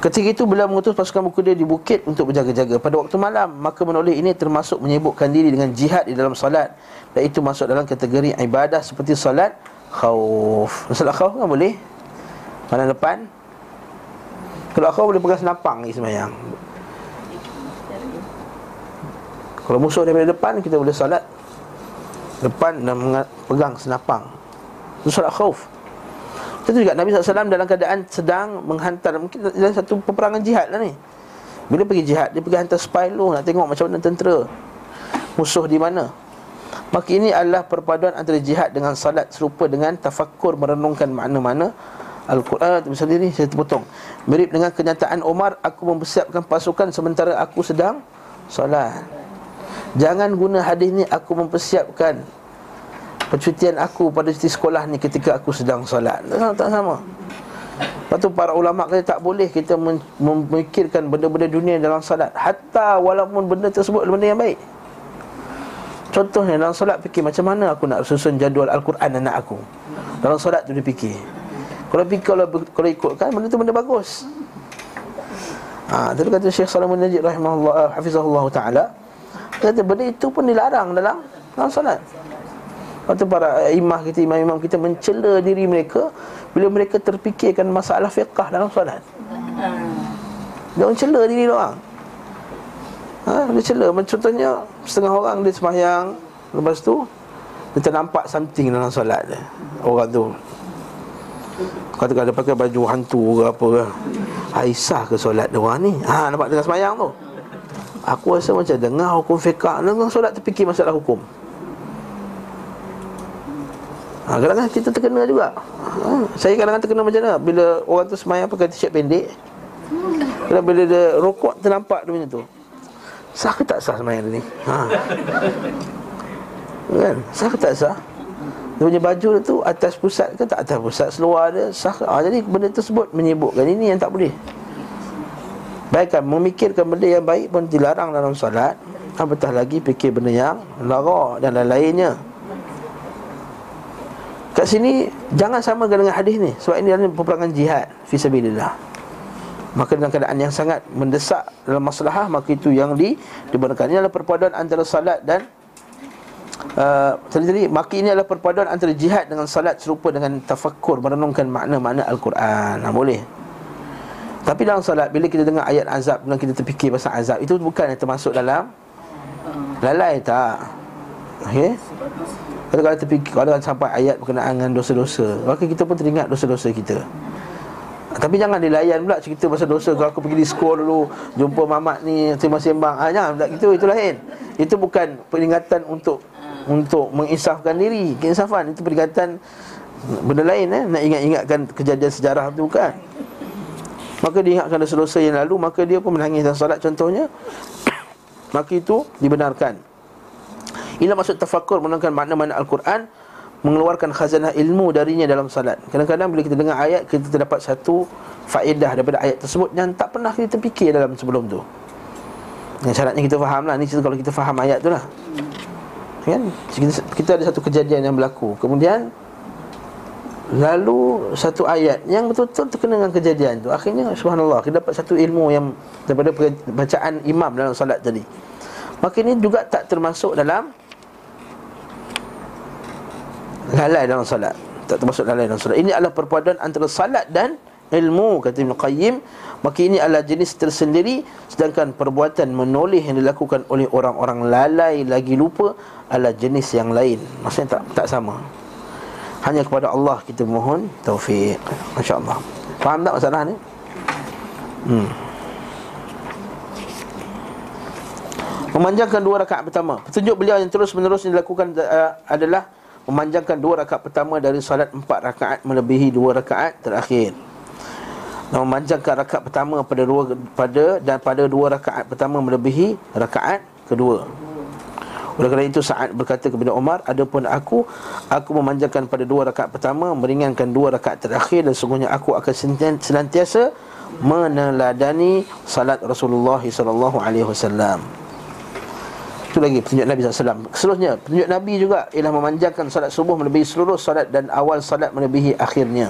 ketika itu beliau mengutus pasukan berkuda di bukit untuk berjaga-jaga pada waktu malam. Maka menoleh ini termasuk menyibukkan diri dengan jihad di dalam solat, dan itu masuk dalam kategori ibadah seperti solat khauf. Solat khauf kan boleh pandang depan. Kalau khauf boleh pegang senapang ni sembahyang. Kalau musuh daripada depan, kita boleh solat depan dan pegang senapang. Itu solat khauf. Itu juga Nabi sallallahu alaihi wasallam dalam keadaan sedang menghantar, mungkin dalam satu peperangan jihad lah ni. Bila pergi jihad, dia pergi hantar spy dulu, nak tengok macam mana tentera, musuh di mana. Maka ini adalah perpaduan antara jihad dengan salat, serupa dengan tafakkur merenungkan makna-makna Al-Quran. Misalnya ni, saya terpotong, mirip dengan kenyataan Umar, aku mempersiapkan pasukan sementara aku sedang salat. Jangan guna hadis ni, aku mempersiapkan percutian aku pada cuti sekolah ni ketika aku sedang solat. Tak sama. Lepas tu para ulama' kata tak boleh kita memikirkan benda-benda dunia dalam solat, hatta walaupun benda tersebut benda yang baik. Contohnya dalam solat fikir macam mana aku nak susun jadual Al-Quran anak aku. Dalam solat tu dia fikir. Kalau fikir, kalau, kalau ikutkan, benda tu benda bagus. Ha, tu kata Syekh Salamun Najib rahimahullah, hafizahullah ta'ala, Kata benda itu pun dilarang dalam dalam solat. Lepas tu para imam kita, imam-imam kita mencela diri mereka bila mereka terfikirkan masalah fiqah dalam solat. Dia orang cela diri dia orang. Ha, dia cela. Contohnya setengah orang dia sembahyang, lepas tu dia ternampak something dalam solat dia. Orang tu katakan dia pakai baju hantu ke apa ke. Aisyah ke solat dia orang ni? Ha, nampak tengah sembahyang tu. Aku rasa macam dengar hukum fiqah dalam solat terfikir masalah hukum. Ha, kadang-kadang kita terkena juga. Ha, saya kadang-kadang terkena macam mana bila orang tu sembahyang pakai t-shirt pendek. Kalau bila dia rokok ternampak dia punya tu. Sah ke tak sah sembahyang dia ni? Ha. Kan? Sah ke tak sah? Dia punya baju dia tu atas pusat ke tak atas pusat, seluar dia sah. Ha, jadi benda tersebut menyebutkan ini yang tak boleh. Baikkan memikirkan benda yang baik pun dilarang dalam solat, apatah lagi fikir benda yang lara dan lain-lainnya. Kat sini jangan sama dengan hadis ni, sebab ini adalah peperangan jihad fisabilillah. Maka dalam keadaan yang sangat mendesak dalam maslahah, maka itu yang di dibenarkan. Ini adalah perpaduan antara salat dan uh, jadi maka ini adalah perpaduan antara jihad dengan salat serupa dengan tafakkur, merenungkan makna-makna Al-Quran. Nah, boleh. Tapi dalam salat bila kita dengar ayat azab, bila kita terfikir pasal azab, itu bukan termasuk dalam lalai tak. Okey. Kalau kita terfikir, kalau sampai ayat berkenaan dengan dosa-dosa, maka kita pun teringat dosa-dosa kita. Tapi jangan dilayan pula cerita pasal dosa. Kalau aku pergi diskor dulu, jumpa mamat ni, sembang-sembang, ah, jangan pula gitu, itu lain. Itu bukan peringatan untuk untuk menginsafkan diri. Keinsafan itu peringatan benda lain, eh? Nak ingat-ingatkan kejadian sejarah tu bukan. Maka diingatkan dosa-dosa yang lalu, maka dia pun menangis dalam solat contohnya. Maka itu dibenarkan. Inilah maksud tafakur, menemukan makna-makna Al-Quran, mengeluarkan khazanah ilmu darinya dalam salat. Kadang-kadang bila kita dengar ayat, kita terdapat satu faedah daripada ayat tersebut yang tak pernah kita fikir dalam sebelum tu. Yang syaratnya kita faham lah. Ini cerita kalau kita faham ayat tu lah, kan? Kita ada satu kejadian yang berlaku, kemudian lalu satu ayat yang betul-betul terkena dengan kejadian tu. Akhirnya subhanallah, kita dapat satu ilmu yang daripada bacaan imam dalam salat tadi. Maka ini juga tak termasuk dalam lalai dalam solat. Tak termasuk lalai dalam solat. Ini adalah perpaduan antara solat dan ilmu, kata Ibn Qayyim. Maka ini adalah jenis tersendiri. Sedangkan perbuatan menoleh yang dilakukan oleh orang-orang lalai lagi lupa adalah jenis yang lain. Maksudnya tak tak sama. Hanya kepada Allah kita mohon taufik. Masya Allah. Faham tak masalah ni? Hmm. Memanjangkan dua rakaat pertama. Petunjuk beliau yang terus-menerus dilakukan uh, adalah memanjangkan dua rakaat pertama dari solat empat rakaat melebihi dua rakaat terakhir. Dan memanjangkan rakaat pertama pada dua pada dan pada dua rakaat pertama melebihi rakaat kedua. Oleh kerana itu Sa'ad berkata kepada Umar, adapun aku aku memanjangkan pada dua rakaat pertama, meringankan dua rakaat terakhir, dan sesungguhnya aku akan senantiasa meneladani salat Rasulullah sallallahu alaihi wasallam. Itu lagi petunjuk Nabi sallallahu alaihi wasallam. Seterusnya, petunjuk Nabi juga ialah memanjangkan solat subuh melebihi seluruh solat dan awal solat melebihi akhirnya.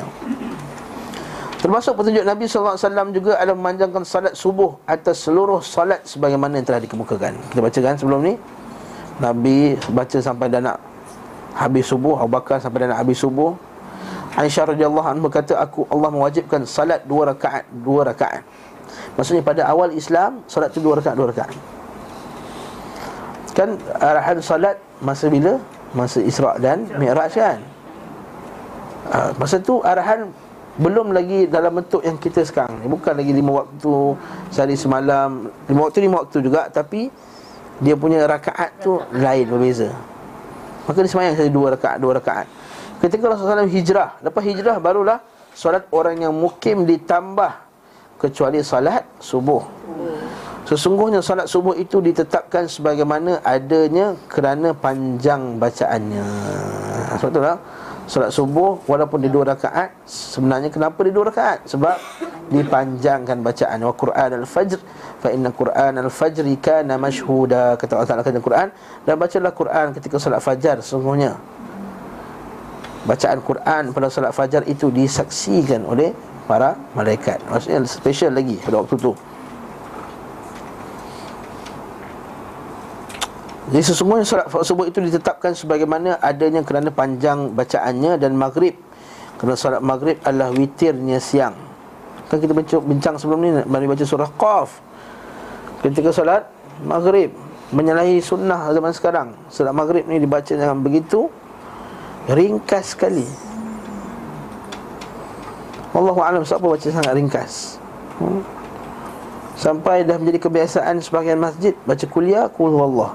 Termasuk petunjuk Nabi sallallahu alaihi wasallam juga adalah memanjangkan solat subuh atas seluruh solat sebagaimana yang telah dikemukakan. Kita bacakan sebelum ni, Nabi baca sampai dah nak habis subuh, Abu Bakar sampai dah nak habis subuh. Aisyah radhiyallahu anha berkata, Aku Allah mewajibkan solat dua rakaat, dua rakaat. Maksudnya pada awal Islam, solat tu dua rakaat, dua rakaat. Kan arahan salat masa bila? Masa Isra' dan Mi'raj kan? Ha, masa tu arahan belum lagi dalam bentuk yang kita sekarang ni. Bukan lagi lima waktu, sehari semalam. Lima waktu, lima waktu juga. Tapi dia punya rakaat tu lain, berbeza. Maka dia semayang saja dua rakaat, dua rakaat. Ketika Rasulullah sallallahu alaihi wasallam hijrah, lepas hijrah barulah salat orang yang mukim ditambah, kecuali salat subuh. Sesungguhnya salat subuh itu ditetapkan sebagaimana adanya kerana panjang bacaannya. Sebab itulah salat subuh walaupun di dua rakaat, sebenarnya kenapa di dua rakaat? Sebab dipanjangkan bacaan. Wa Qur'an al-Fajr fa inna Qur'an al-Fajr kana mashhuda. Kata Allah Ta'ala dalam Quran, dan bacalah Quran ketika salat fajar. Sesungguhnya bacaan Quran pada salat fajar itu disaksikan oleh para malaikat. Maksudnya special lagi pada waktu tu. Jadi sesungguhnya solat fardu subuh itu ditetapkan sebagaimana adanya kerana panjang bacaannya, dan maghrib kerana solat maghrib adalah witirnya siang. Kan kita bincang sebelum ni, mari baca surah Qaf ketika solat maghrib, menyalahi sunnah zaman sekarang. Solat maghrib ni dibaca dengan begitu ringkas sekali. Wallahu a'lam, siapa baca sangat ringkas. Hmm? Sampai dah menjadi kebiasaan sebahagian masjid baca kuliah qul huwallah.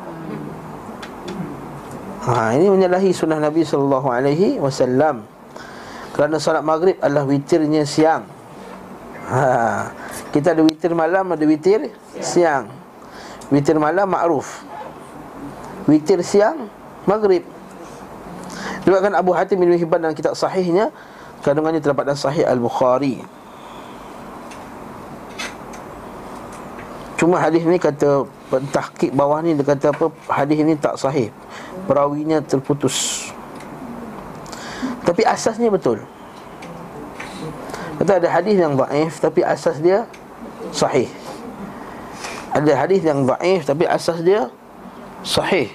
Ha, ini menyalahi sunnah Nabi sallallahu alaihi wasallam. Kerana solat maghrib adalah witirnya siang. Ha, kita ada witir malam, ada witir siang. Witir malam makruf. Witir siang maghrib. Diriwayatkan Abu Hatim bin Hibban dalam kitab sahihnya, kandungannya terdapat dalam Sahih Al-Bukhari. Cuma hadis ni kata tahqiq bawah ni, dia kata apa, hadis ni tak sahih, perawinya terputus. Tapi asasnya betul. Kata ada hadis yang dhaif tapi asas dia sahih. Ada hadis yang dhaif tapi asas dia sahih.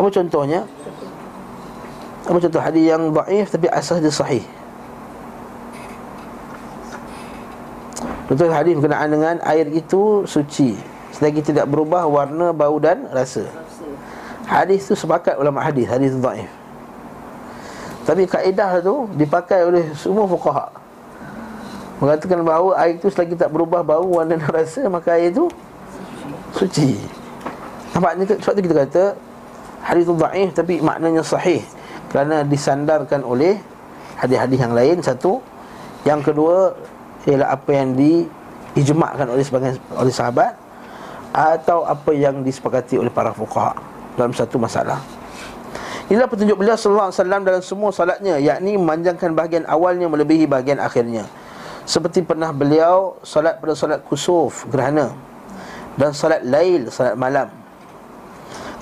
Apa contohnya? Apa contoh hadis yang dhaif tapi asas dia sahih? Contoh hadis berkenaan dengan air itu suci selagi tidak berubah warna, bau dan rasa. Hadis tu sepakat ulama hadis, hadis dhaif. Tapi kaedah tu dipakai oleh semua fuqaha, mengatakan bahawa air itu selagi tak berubah bau, warna dan rasa, maka air itu suci. Nampaknya sebab tu kita kata hadis dhaif tapi maknanya sahih, kerana disandarkan oleh hadis-hadis yang lain. Satu. Yang kedua ialah apa yang diijma'kan oleh sebahagian oleh sahabat, atau apa yang disepakati oleh para fuqaha dalam satu masalah. Inilah petunjuk beliau sallallahu alaihi wasallam dalam semua salatnya, yakni memanjangkan bahagian awalnya melebihi bahagian akhirnya. Seperti pernah beliau salat pada salat kusuf, gerhana, dan salat lail, salat malam.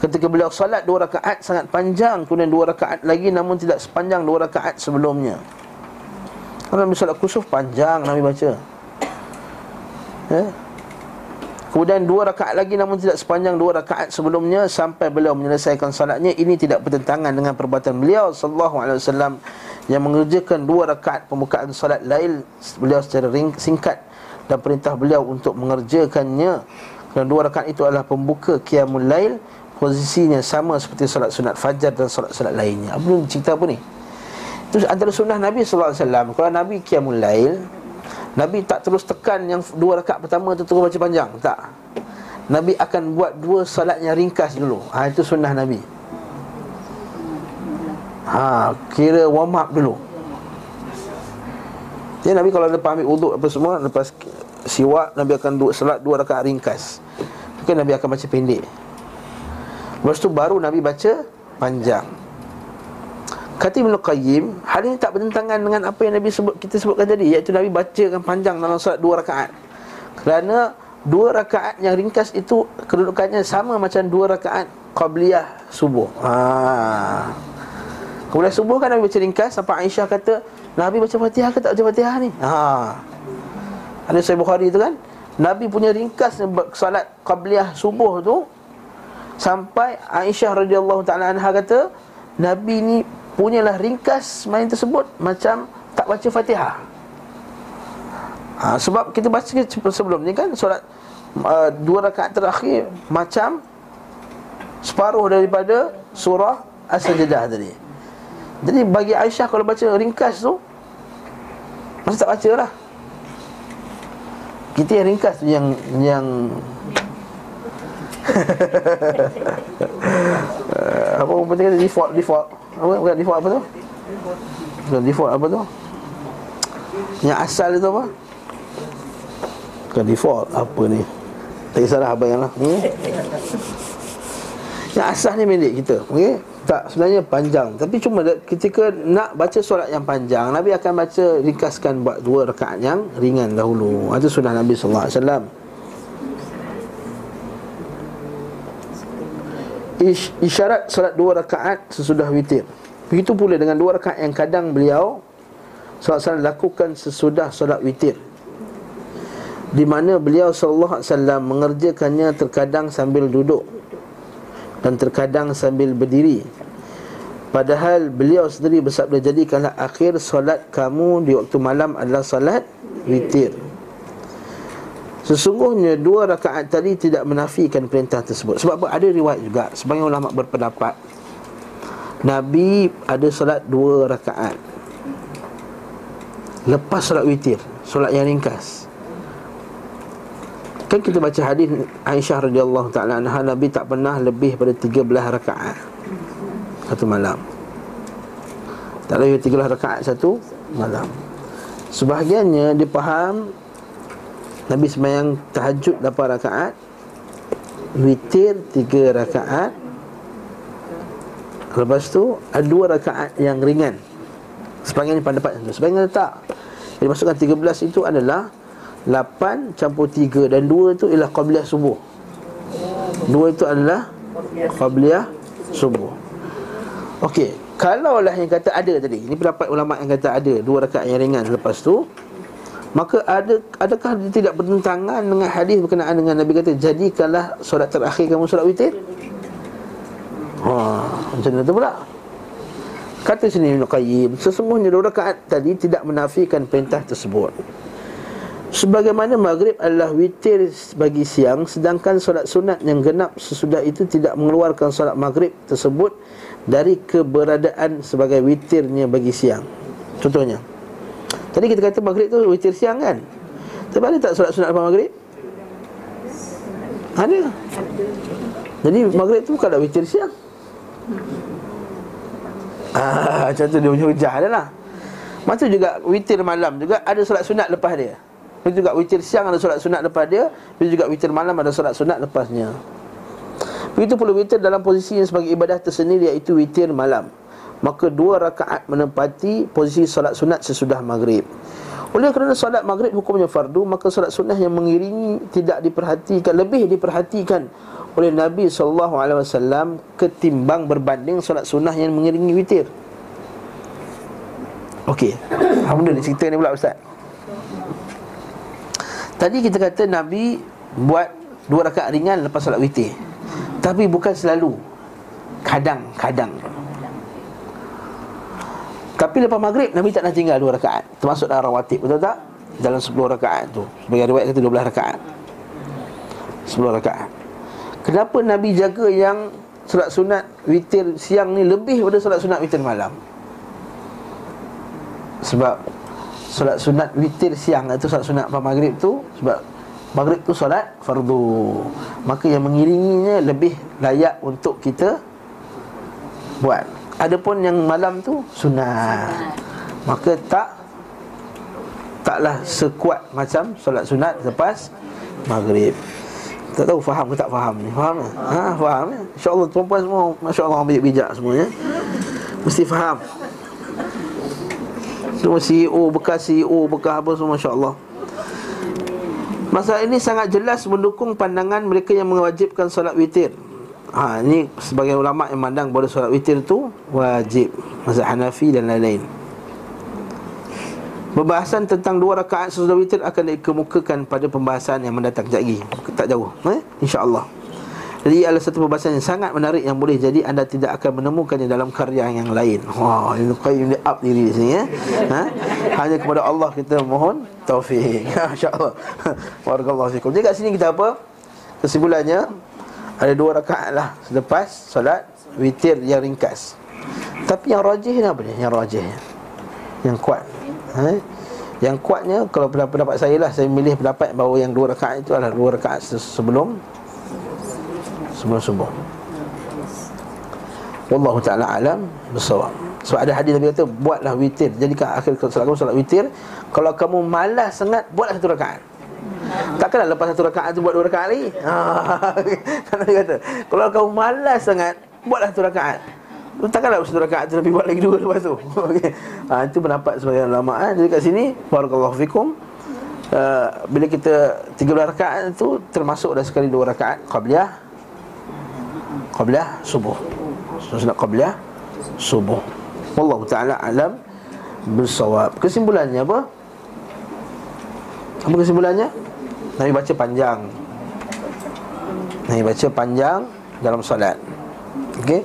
Ketika beliau salat dua rakaat sangat panjang, kemudian dua rakaat lagi namun tidak sepanjang dua rakaat sebelumnya. Kalau Nabi salat kusuf panjang Nabi baca. Eh? Kemudian dua rakaat lagi namun tidak sepanjang dua rakaat sebelumnya, sampai beliau menyelesaikan salatnya. Ini tidak bertentangan dengan perbuatan beliau sallallahu alaihi wasallam yang mengerjakan dua rakaat pembukaan salat lail beliau secara ring, singkat, dan perintah beliau untuk mengerjakannya. Dan dua rakaat itu adalah pembuka qiyamul lail, posisinya sama seperti salat sunat fajar dan salat-salat lainnya. Apa ni cerita apa ni? Itu antara sunnah Nabi sallallahu alaihi wasallam. Kalau Nabi qiyamul lail, Nabi tak terus tekan yang dua rakaat pertama tu terus baca panjang. Tak, Nabi akan buat dua salat yang ringkas dulu. Ha, itu sunnah Nabi. Ha, kira warm up dulu. Jadi Nabi kalau lepas ambil wuduk apa semua, lepas siwak, Nabi akan duduk salat dua rakaat ringkas. Mungkin Nabi akan baca pendek, lepas tu baru Nabi baca panjang. Kata Ibn Qayyim, hal ini tak bertentangan dengan apa yang Nabi sebut, kita sebutkan tadi, iaitu Nabi bacakan panjang dalam solat dua rakaat. Kerana dua rakaat yang ringkas itu kedudukannya sama macam dua rakaat qabliyah subuh. Ha. Qabliyah subuh kan Nabi baca ringkas. Sampai Aisyah kata, Nabi baca Fatihah ke tak baca Fatihah ni? Ha. Ada Sahih Bukhari tu kan, Nabi punya ringkas solat qabliyah subuh tu, sampai Aisyah radhiyallahu ta'ala anha kata, Nabi ni punyalah ringkas main tersebut macam tak baca Fatihah. Ha, sebab kita baca sebelum ni kan, solat uh, dua rakaat terakhir macam separuh daripada surah As-Sajdah tadi. Jadi bagi Aisyah kalau baca ringkas tu masa tak baca lah. Kita yang ringkas tu yang yang uh, apa pun kata default default apa? Bukan default apa tu? Bukan default apa tu? Yang asal itu apa? Bukan default, apa ni? Tak kisahlah, abanglah hmm? Yang asal ni milik kita, okay? Tak, sebenarnya panjang. Tapi cuma ketika nak baca solat yang panjang, Nabi akan baca ringkaskan buat dua rakaat yang ringan dahulu. Itu sunnah Nabi sallallahu alaihi wasallam. Isyarat solat dua rakaat sesudah witir. Begitu pula dengan dua rakaat yang kadang beliau sallallahu alaihi wasallam lakukan sesudah solat witir, di mana beliau sallallahu alaihi wasallam mengerjakannya terkadang sambil duduk, dan terkadang sambil berdiri. Padahal beliau sendiri bersabda, jadikanlah akhir solat kamu di waktu malam adalah solat witir. Sesungguhnya dua rakaat tadi tidak menafikan perintah tersebut. Sebab apa? Ada riwayat juga, sebagian ulama berpendapat Nabi ada solat dua rakaat lepas solat witir, solat yang ringkas. Kan kita baca hadis Aisyah radhiyallahu ta'ala anha, Nabi tak pernah lebih pada tiga belas rakaat satu malam. Tak lebih tiga belas rakaat satu malam. Sebahagiannya dia faham Nabi sembahyang tahajud lapan rakaat, witir tiga rakaat, lepas tu ada dua rakaat yang ringan. Sebahagian pendapat itu, sebahagian tak. Jadi masukkan tiga belas itu adalah lapan campur tiga, dan dua itu ialah qabliyah subuh. Dua itu adalah qabliyah subuh. Okey, kalau lah yang kata ada tadi, ini pendapat ulama yang kata ada dua rakaat yang ringan lepas tu, maka ada, adakah dia tidak bertentangan dengan hadis berkenaan dengan Nabi kata, jadikanlah solat terakhir kamu solat witir? Haa, macam mana tu pula? Kata sini Ibn Qayyim, sesungguhnya dua rakaat tadi tidak menafikan perintah tersebut. Sebagaimana maghrib adalah witir bagi siang, sedangkan solat sunat yang genap sesudah itu tidak mengeluarkan solat maghrib tersebut dari keberadaan sebagai witirnya bagi siang. Contohnya, tadi kita kata maghrib tu witir siang kan? Tapi ada tak solat sunat lepas maghrib? Ada. Jadi maghrib tu bukanlah witir siang. Ah, macam tu dia punya hujah adalah. Masa juga witir malam juga ada solat sunat lepas dia. Lepas juga witir siang ada solat sunat lepas dia. Lepas juga witir malam ada solat sunat lepasnya. Begitu pula witir dalam posisi yang sebagai ibadah tersendiri, iaitu witir malam. Maka dua rakaat menempati posisi solat sunat sesudah maghrib. Oleh kerana solat maghrib hukumnya fardu, maka solat sunnah yang mengiringi tidak diperhatikan, lebih diperhatikan oleh Nabi sallallahu alaihi wasallam ketimbang berbanding solat sunnah yang mengiringi witir. Okey, alhamdulillah cerita ni pula Ustaz. Tadi kita kata Nabi buat dua rakaat ringan lepas solat witir, tapi bukan selalu, kadang-kadang. Tapi lepas maghrib Nabi tak nak tinggal dua rakaat, termasuk dalam rawatib, betul tak? Dalam sepuluh rakaat tu, sebagai riwayat kata dua belas rakaat, sepuluh rakaat. Kenapa Nabi jaga yang solat sunat witir siang ni lebih daripada solat sunat witir malam? Sebab solat sunat witir siang itu solat sunat lepas maghrib tu, sebab maghrib tu solat fardu, maka yang mengiringinya lebih layak untuk kita buat. Adapun yang malam tu sunat, maka tak taklah sekuat macam solat sunat lepas maghrib. Tak tahu faham ke tak faham ni? Faham ke? Ha, faham ya? InsyaAllah perempuan semua, masya-Allah, bijak semua ya. Mesti faham. Semua C E O, bekas C E O, bekas apa semua, masya-Allah. Masalah ini sangat jelas mendukung pandangan mereka yang mewajibkan solat witir. Ha, ini sebagai ulama' yang mandang bahawa solat witir tu wajib, mazhab Hanafi dan lain-lain. Pembahasan tentang dua rakaat sesudah witir akan dikemukakan pada pembahasan yang mendatang. Sekejap lagi, tak jauh eh? InsyaAllah. Jadi ia adalah satu pembahasan yang sangat menarik, yang boleh jadi anda tidak akan menemukannya dalam karya yang lain. Wah, ini Qayyim up diri di sini eh? Ha? Hanya kepada Allah kita mohon taufik. InsyaAllah. Barakallahu fikum. Jadi kat sini kita apa? Kesimpulannya, ada dua rakaat lah selepas solat witir yang ringkas. Tapi yang rajih ni apa ni? Yang rajih, yang kuat ha? Yang kuatnya, kalau pendapat saya lah, saya milih pendapat bahawa yang dua rakaat itu adalah dua rakaat sebelum Sebelum subuh. Wallahu ta'ala alam bisawab. Sebab ada hadis Nabi kata, buatlah witir, jadikan akhir solat kamu solat witir. Kalau kamu malas sangat, buatlah satu rakaat. Takkanlah lepas satu rakaat tu buat dua rakaat lagi. Haa, dia kata, kalau kau malas sangat, buatlah satu rakaat. Takkanlah satu rakaat tu Nabi buat lagi dua lepas tu. Okay. Ha, itu pendapat sebagian ulama ha? Jadi kat sini, barakallahu fikum, uh, bila kita tiga belas rakaat tu, termasuk dah sekali dua rakaat qabliyah Qabliyah subuh, sunat qabliyah subuh. Wallahu ta'ala alam bersawab. Kesimpulannya apa? Apa kesimpulannya? Nabi baca panjang Nabi baca panjang dalam solat. Okey.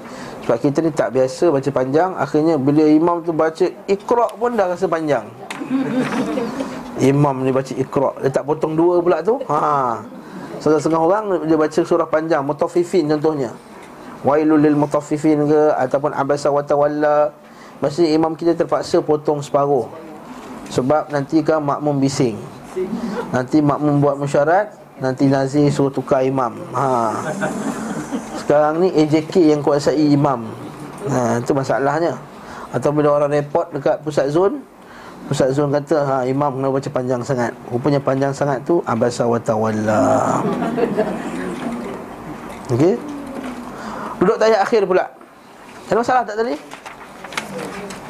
Sebab kita ni tak biasa baca panjang. Akhirnya bila imam tu baca Iqra' pun dah rasa panjang. Imam ni baca Iqra', dia tak potong dua pula tu. Ha. Setengah-setengah orang dia baca surah panjang, Mutaffifin contohnya, wailul lil mutaffifin ke, ataupun abasa wa tawalla. Maksudnya imam kita terpaksa potong separuh. Sebab nanti kan makmum bising, nanti makmum buat mesyuarat, nanti nazir suruh tukar imam. Ha. Sekarang ni A J K yang kuasai imam. Ha, itu masalahnya. Atau bila orang report dekat pusat zon, pusat zon kata, ha, imam kenapa baca panjang sangat? Rupanya panjang sangat tu abasa wa tawalla. Okey. Duduk tahiyat akhir pula. Ada masalah tak tadi?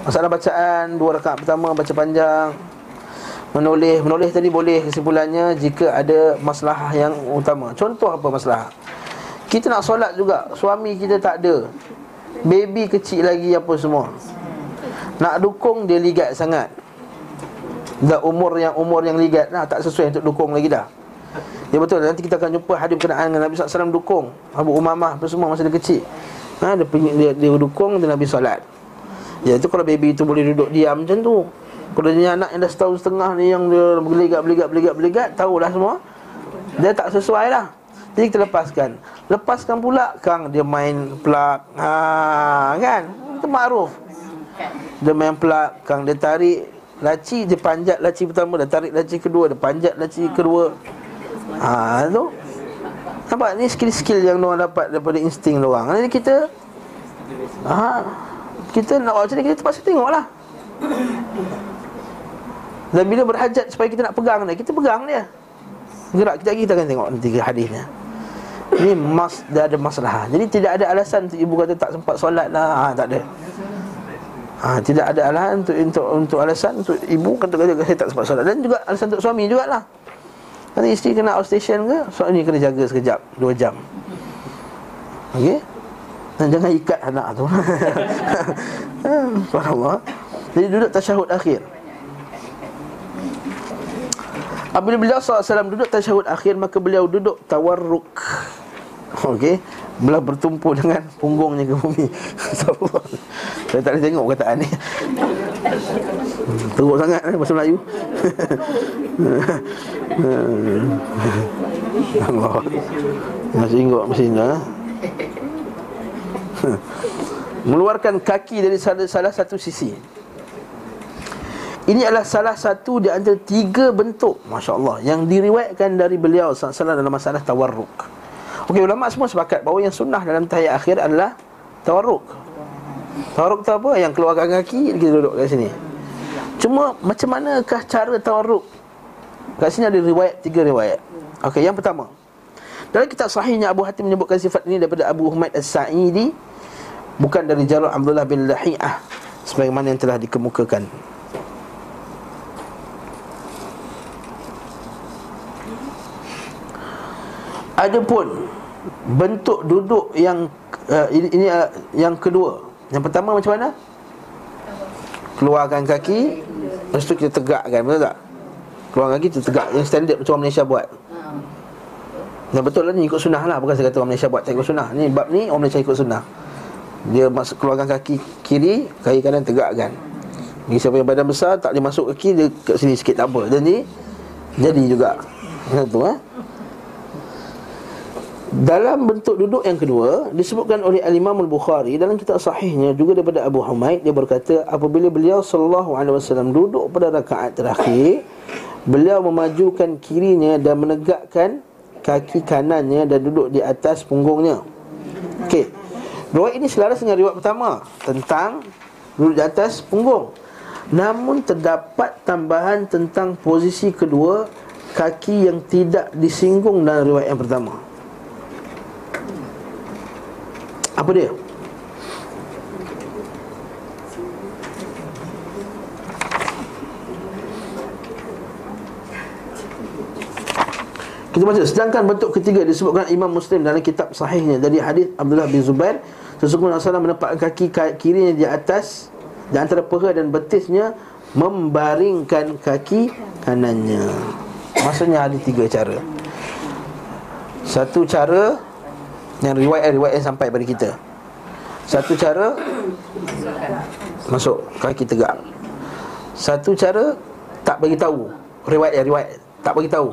Masalah bacaan dua rakaat pertama baca panjang. Menoleh, menoleh tadi boleh kesimpulannya jika ada masalah yang utama. Contoh apa masalah? Kita nak solat juga, suami kita tak ada, baby kecil lagi apa semua, nak dukung dia ligat sangat. Dah umur yang umur yang ligat dah, tak sesuai untuk dukung lagi dah. Ya betul, nanti kita akan jumpa hadis berkenaan dengan Nabi sallallahu alaihi wasallam dukung Abu Umamah apa semua masa dia kecil. Ha, dia, dia, dia dukung dengan Nabi solat. Ya itu kalau baby itu boleh duduk diam macam tu. Kalau dia anak yang dah setahun setengah ni yang dia berligat-berligat-berligat-berligat, tahulah semua dia tak sesuai lah. Jadi kita lepaskan. Lepaskan pula kang dia main plug. Ha, kan? Itu makruf. Dia main plug, kang dia tarik laci, dia panjat laci pertama, dia tarik laci kedua, dia panjat laci kedua. Ha, tu. Nampak ni skill-skill yang diorang dapat daripada insting diorang. Jadi kita ha, kita nak buat macam ni, kita terpaksa tengoklah. Dan bila berhajat supaya kita nak pegang dia, kita pegang dia. Gerak kita kita akan tengok nanti hadisnya. Ini mas, dah ada masalah. Jadi tidak ada alasan untuk ibu kata tak sempat solat lah. Ha, tak ada. Ha, tidak ada alasan untuk, untuk untuk alasan untuk ibu kata saya tak sempat solat. Dan juga alasan untuk suami jugalah. Nanti isteri kena outstation ke, suami kena jaga sekejap, dua jam. Okey? Dan jangan ikat anak tu. Subhanallah. Jadi duduk tasyahud akhir. Apabila beliau sallallahu alaihi wasallam duduk tasyahud akhir, maka beliau duduk tawarruk. Okey, belah bertumpu dengan punggungnya ke bumi. Astagfirullah. Saya tak boleh tengok perkataan ni. Teruk sangat eh, bahasa Melayu. Allah. Masih ingat mesin dah. Meluarkan kaki dari salah, salah satu sisi. Ini adalah salah satu di antara tiga bentuk, Masya Allah, yang diriwayatkan dari beliau sallallahu alaihi wasallam dalam masalah tawarruk. Okey, ulama' semua sepakat bahawa yang sunnah dalam tahiyat akhir adalah tawarruk. Tawarruk tu apa? Yang keluarkan kaki, kita duduk kat sini. Cuma macam manakah cara tawarruk? Kat sini ada riwayat, tiga riwayat. Okey, yang pertama, dalam kitab sahihnya Abu Hatim menyebutkan sifat ini daripada Abu Humaid As-Sa'idi, bukan dari Jarrah Abdullah bin Lahi'ah, sebagaimana yang telah dikemukakan. Adapun bentuk duduk yang uh, ini, ini uh, yang kedua. Yang pertama macam mana? Keluarkan kaki, lepas tu kita tegakkan, betul tak? Keluarkan kaki kita tegak, yang standard macam orang Malaysia buat. Yang betul lah ni ikut sunnah lah, bukan saya kata orang Malaysia buat tak ikut sunnah. Ni bab ni orang Malaysia ikut sunnah. Dia masuk keluarkan kaki kiri, kaki kanan tegakkan. Ni siapa yang badan besar tak boleh masuk kaki, dia kat sini sikit tak apa. Dan ni jadi juga. Macam tu eh. Dalam bentuk duduk yang kedua disebutkan oleh Al-Imam al-Bukhari dalam kitab sahihnya juga daripada Abu Humaid, dia berkata apabila beliau sallallahu alaihi wasallam duduk pada rakaat terakhir, beliau memajukan kirinya dan menegakkan kaki kanannya dan duduk di atas punggungnya. Okey. Riwayat ini selaras dengan riwayat pertama tentang duduk di atas punggung. Namun terdapat tambahan tentang posisi kedua, kaki yang tidak disinggung dalam riwayat yang pertama. Apa dia? Kita baca. Sedangkan bentuk ketiga disebutkan Imam Muslim dalam kitab sahihnya dari hadis Abdullah bin Zubair, sesungguhnya Rasulullah menempatkan kaki kirinya di atas di antara paha dan betisnya, membaringkan kaki kanannya. Maksudnya ada tiga cara. Satu cara yang riwayat-riwayat yang sampai pada kita. Satu cara masuk kaki tegak. Satu cara tak bagi tahu. Riwayat yang riwayat tak bagi tahu.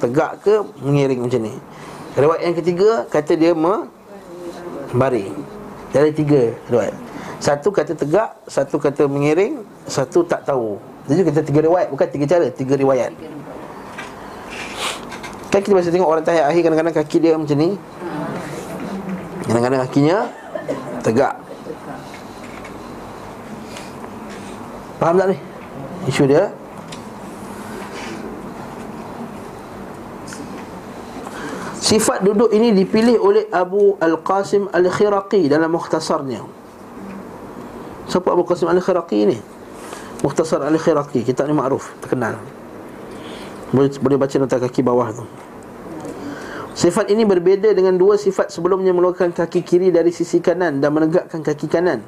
Tegak ke mengiring macam ni. Riwayat yang ketiga kata dia membaring. Dari tiga riwayat. Satu kata tegak, satu kata mengiring, satu tak tahu. Jadi kita tiga riwayat, bukan tiga cara, tiga riwayat. Kan kita biasa tengok orang tahiyat akhir, kadang-kadang kaki dia macam ni, kadang-kadang kakinya tegak. Faham tak ni? Isu dia. Sifat duduk ini dipilih oleh Abu Al-Qasim Al-Khiraqi dalam mukhtasarnya. Siapa Abu Qasim Al-Khiraqi ni? Mukhtasar Al-Khiraqi, kitab ni makruf, terkenal. Boleh, boleh baca nota kaki bawah tu. Sifat ini berbeza dengan dua sifat sebelumnya, mengeluarkan kaki kiri dari sisi kanan dan menegakkan kaki kanan.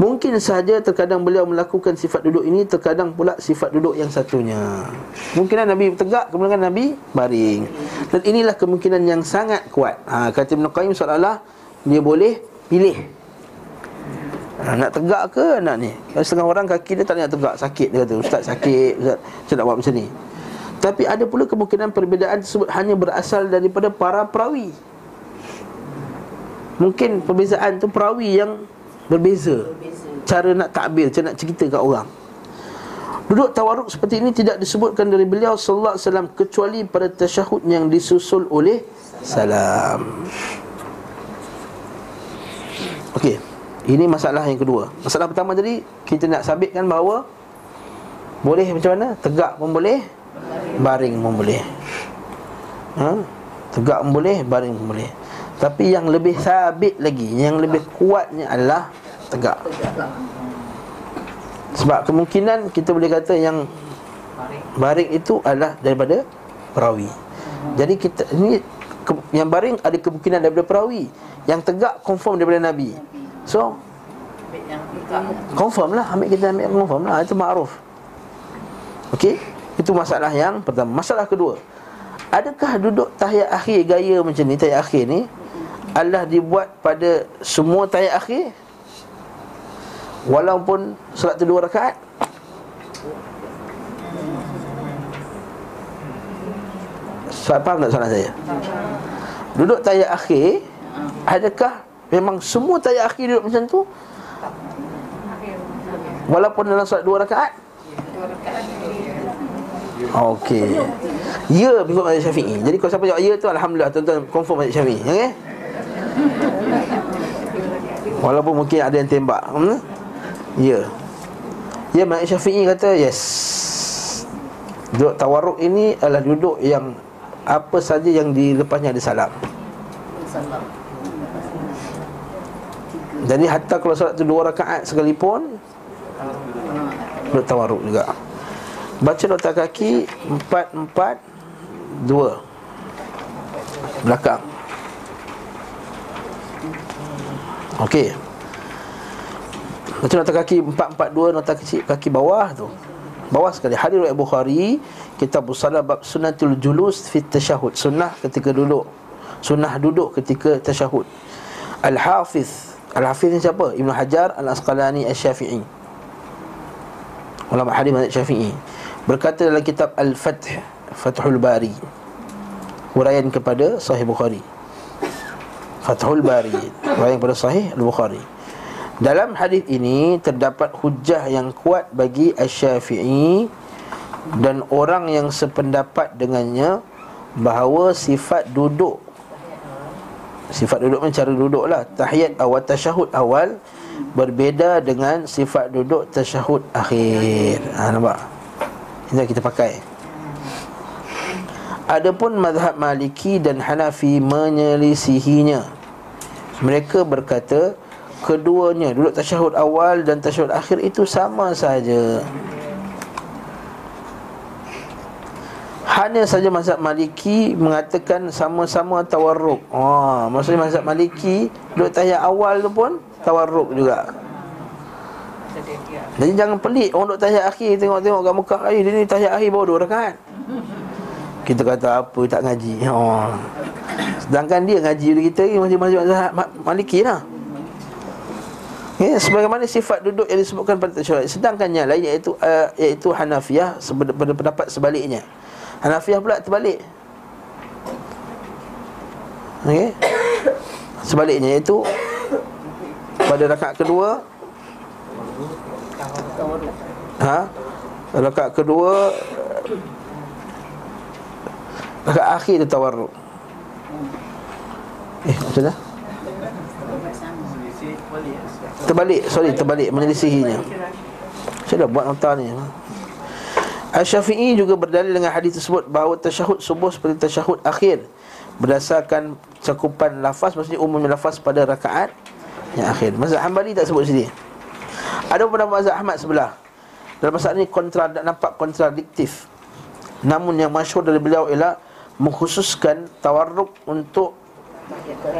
Mungkin sahaja terkadang beliau melakukan sifat duduk ini, terkadang pula sifat duduk yang satunya. Mungkinan Nabi tegak, kemudian Nabi baring. Dan inilah kemungkinan yang sangat kuat. ha, Kata Ibn Qayyim, seolah-olah dia boleh pilih. Ha, nak tegak ke nak ni? Setengah orang kaki dia tak nak tegak, sakit dia kata, ustaz sakit, ustaz saya nak buat macam ni. Tapi ada pula kemungkinan perbezaan tersebut hanya berasal daripada para perawi. Mungkin perbezaan tu perawi yang berbeza cara nak takbir, cara nak cerita kat orang. Duduk tawarruk seperti ini tidak disebutkan dari beliau sallallahu alaihi wasallam kecuali pada tasyahud yang disusul oleh salam. Okey. Ini masalah yang kedua. Masalah pertama tadi, kita nak sabitkan bahawa boleh macam mana? Tegak pun boleh, baring pun boleh. ha? Tegak pun boleh, baring pun boleh. Tapi yang lebih sabit lagi, yang lebih kuatnya adalah tegak. Sebab kemungkinan kita boleh kata yang baring itu adalah daripada perawi. Jadi kita ini ke- yang baring ada kemungkinan daripada perawi. Yang tegak confirm daripada Nabi. So confirm lah, ambil kita ambil confirm lah, itu makruf. Okey, itu masalah yang pertama. Masalah kedua, adakah duduk tahiyat akhir gaya macam ni, tahiyat akhir ni Allah dibuat pada semua tahiyat akhir walaupun solat tu dua rakaat? Faham tak soalan saya? Duduk tahiyat akhir, adakah memang semua tahiyat akhir duduk macam tu walaupun dalam solat dua rakaat? Okey. Ya, mengikut mazhab Syafi'i. Jadi kalau siapa jawab ya tu, alhamdulillah tuan-tuan confirm mazhab Syafi'i. Okey. Walaupun mungkin ada yang tembak. Hmm? Ya. Ya, mazhab Syafi'i kata yes. Duduk tawarruk ini adalah duduk yang apa saja yang dilepasnya ada salam. Salam. Jadi hatta kalau solat tu dua rakaat sekalipun duduk tawarruk juga. Baca nota kaki empat empat dua belakang. Okey. Baca nota kaki empat empat dua, nota kecil kaki bawah tu. Bawah sekali. Hadis riwayat Bukhari, Kitab As-Salah, bab sunnatul julus fi tasyahud. Sunnah ketika duduk. Sunnah duduk ketika tasyahud. Al-Hafiz Al-Hafiz ni siapa? Ibn Hajar Al Asqalani Al-Syafi'i, ulama hadis mazhab Syafi'i, berkata dalam kitab Al-Fath, Fathul Bari, huraian kepada Sahih Bukhari. Fathul Bari, huraian kepada Sahih Al-Bukhari. Dalam hadis ini terdapat hujah yang kuat bagi Al-Syafi'i dan orang yang sependapat dengannya bahawa sifat duduk, sifat duduk macam cara duduk lah, tahiyat awal tasyahud awal berbeza dengan sifat duduk tasyahud akhir. Ha, nampak? Ini kita pakai. Adapun mazhab Maliki dan Hanafi menyelisihinya. Mereka berkata keduanya, duduk tasyahud awal dan tasyahud akhir itu sama saja. Hanya saja mazhab Maliki mengatakan sama-sama tawarruk. Oh, maksudnya mazhab Maliki duduk tahiyat awal tu pun tawarruk juga. Jadi jangan pelik orang duduk tahiyat akhir, tengok-tengok kat Mekah, eh dia ni tahiyat akhir baru dua rakaat. Kita kata apa tak ngaji. Oh. Sedangkan dia ngaji, kita masih mazhab Maliki lah. Ya, sebagaimana sifat duduk yang disebutkan pada tasyarak. Sedangkan yang lain iaitu uh, iaitu Hanafiyah pada pendapat sebaliknya. Hanafiyah pula terbalik. Okey. Sebaliknya iaitu pada rakaat kedua, ha? Rakaat kedua, rakaat akhir tu tawarruk. Eh, macam mana? Terbalik, sorry, terbalik, menyelisihinya. Saya dah buat nota ni. Al-Syafi'i juga berdalil dengan hadis tersebut bahawa tasyahud subuh seperti tasyahud akhir berdasarkan cakupan lafaz, maksudnya umumnya lafaz pada rakaat yang akhir. Mazhab Hanbali tak sebut sini. Ada pada mazhab Ahmad sebelah. Dalam masalah ni kontra, nampak kontradiktif. Namun yang masyhur dari beliau ialah mengkhususkan tawarruk untuk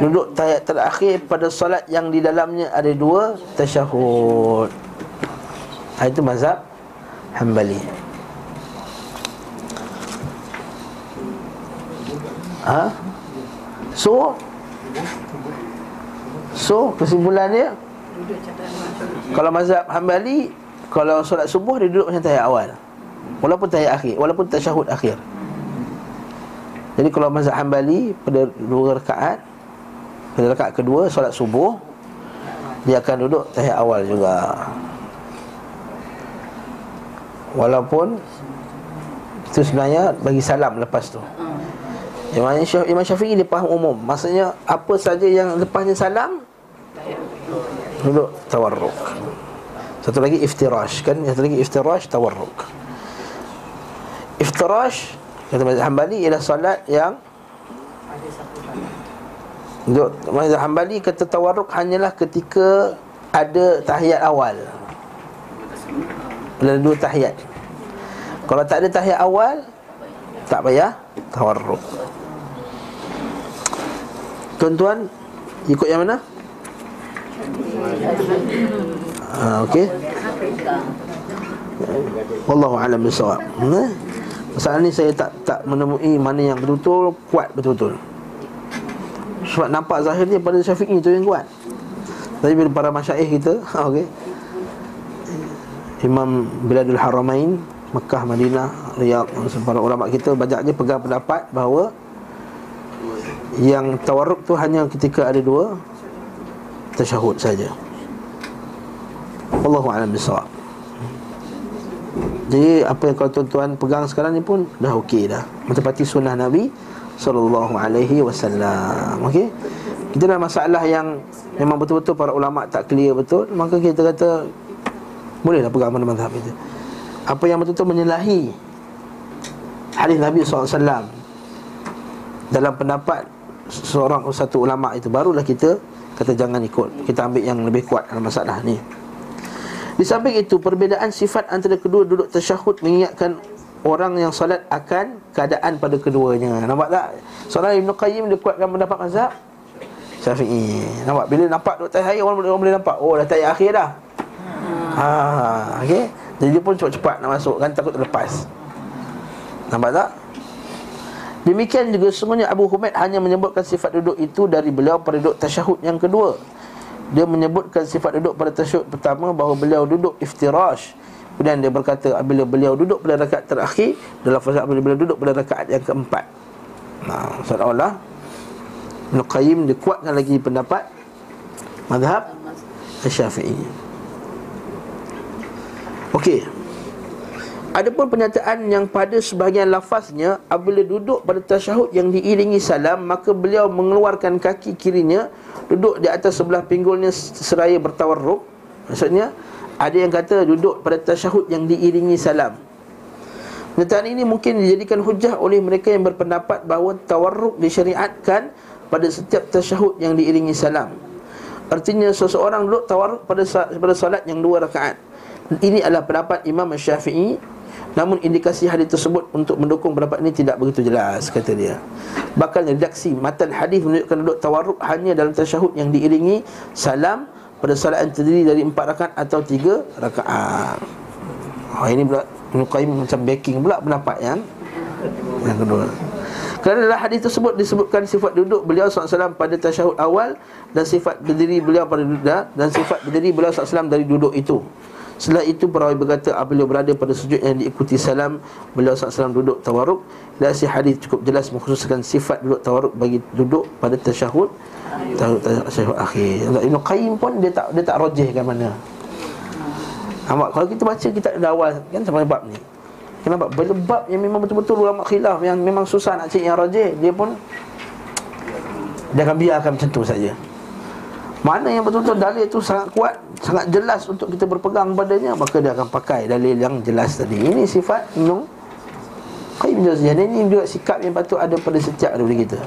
duduk tahiyat terakhir pada solat yang di dalamnya ada dua tasyahud. Itu mazhab Hanbali. Ha? So So kesimpulannya, kalau mazhab Hanbali, kalau solat subuh dia duduk macam tahiyat awal, walaupun tahiyat akhir, walaupun tasyahud akhir. Jadi kalau mazhab Hanbali pada dua rakaat, pada rakaat kedua solat subuh, dia akan duduk tahiyat awal juga, walaupun itu sebenarnya bagi salam lepas tu. Imam Syafi'i dia faham umum, maksudnya apa saja yang lepasnya salam duduk tawarruk. Satu lagi iftirash, kan? Satu lagi iftirash, tawarruk. Iftirash kata mazhab Hanbali ialah solat yang duduk. Mazhab Hanbali kata tawarruk hanyalah ketika ada tahiyat awal, ada dua tahiyat. Kalau tak ada tahiyat awal, tak payah tawarruk. Tuan-tuan ikut yang mana? Ah, okey. Wallahu a'lam bissawab. Hmm? Masalah ni saya tak tak menemui mana yang betul-betul kuat betul-betul. Sebab nampak zahirnya pada Syafi'i tu yang kuat. Tapi bila para masyaikh kita, okey, Imam Biladul Haramain, Mekah, Madinah, Riyadh, para ulama kita banyaknya pegang pendapat bahawa yang tawarruk tu hanya ketika ada dua tasyahud saja. Wallahu a'lam bissawab. Jadi apa yang kalau tuan-tuan pegang sekarang ni pun dah okey dah, mentepati sunnah Nabi sallallahu alaihi wasallam. Okey. Kita ada masalah yang memang betul-betul para ulama tak clear betul, maka kita kata bolehlah pegang mana mazhab kita. Apa yang betul-betul menyalahi hadis Nabi sallallahu alaihi wasallam dalam pendapat seorang satu ulama itu, barulah kita kata jangan ikut. Kita ambil yang lebih kuat dalam masalah ni. Di samping itu, perbezaan sifat antara kedua duduk tasyahud mengingatkan orang yang solat akan keadaan pada keduanya. Nampak tak? Soalan Ibn Qayyim dia kuatkan pendapat mazhab Syafi'i. Nampak? Bila nampak duduk tahiyat, orang, orang boleh nampak, oh dah tahiyat akhir dah. Haa, okay? Jadi dia pun cepat-cepat nak masuk, kan takut terlepas. Nampak tak? Demikian juga semuanya Abu Humaid hanya menyebutkan sifat duduk itu dari beliau pada duduk tasyahud yang kedua. Dia menyebutkan sifat duduk pada tasyahud pertama bahawa beliau duduk iftirash. Kemudian dia berkata bila beliau duduk pada rakaat terakhir, dalam fasa bila beliau duduk pada rakaat yang keempat. Nah, seolah-olah Ibn Qayyim dia kuatkan lagi pendapat mazhab Syafi'i. Okey. Adapun pernyataan yang pada sebahagian lafaznya apabila duduk pada tasyahud yang diiringi salam, maka beliau mengeluarkan kaki kirinya, duduk di atas sebelah pinggulnya seraya bertawarruk. Maksudnya, ada yang kata duduk pada tasyahud yang diiringi salam. Pernyataan ini mungkin dijadikan hujah oleh mereka yang berpendapat bahawa tawarruk disyariatkan pada setiap tasyahud yang diiringi salam. Artinya, seseorang duduk tawarruk pada pada solat yang dua rakaat. Ini adalah pendapat Imam Syafi'i. Namun indikasi hadis tersebut untuk mendukung pendapat ini tidak begitu jelas, kata dia. Bahkan redaksi matan hadis menunjukkan duduk tawarruk hanya dalam tasyahud yang diiringi salam pada solat yang terdiri dari empat rakaat atau tiga rakaat. Ha, ini pula Ibn Qayyim macam backing pula pendapat yang yang kedua. Kerana dalam hadis tersebut disebutkan sifat duduk beliau sallallahu alaihi wasallam pada tasyahud awal dan sifat berdiri beliau pada duduk, dan sifat berdiri beliau sallallahu alaihi wasallam dari duduk itu. Setelah itu perawi berkata beliau berada pada sujud yang diikuti salam, beliau sallallahu alaihi wasallam duduk tawaruk. Dan si hadis cukup jelas mengkhususkan sifat duduk tawaruk bagi duduk pada tasyahud tasyahud akhir. Ibn Qayyim pun dia tak dia tak rajihkan mana. Amat kalau kita baca kita dah awal kan sampai bab ni. Kenapa? Berbab yang memang betul-betul ulama khilaf yang memang susah nak cari yang rajih, dia pun dia akan biarkan macam tu saja. Mana yang betul-betul dalil tu sangat kuat, sangat jelas untuk kita berpegang padanya, maka dia akan pakai dalil yang jelas tadi. Ini sifat Ibn Qayyim Al-Jawziyah. Ini juga sikap yang patut ada pada setiap daripada kita.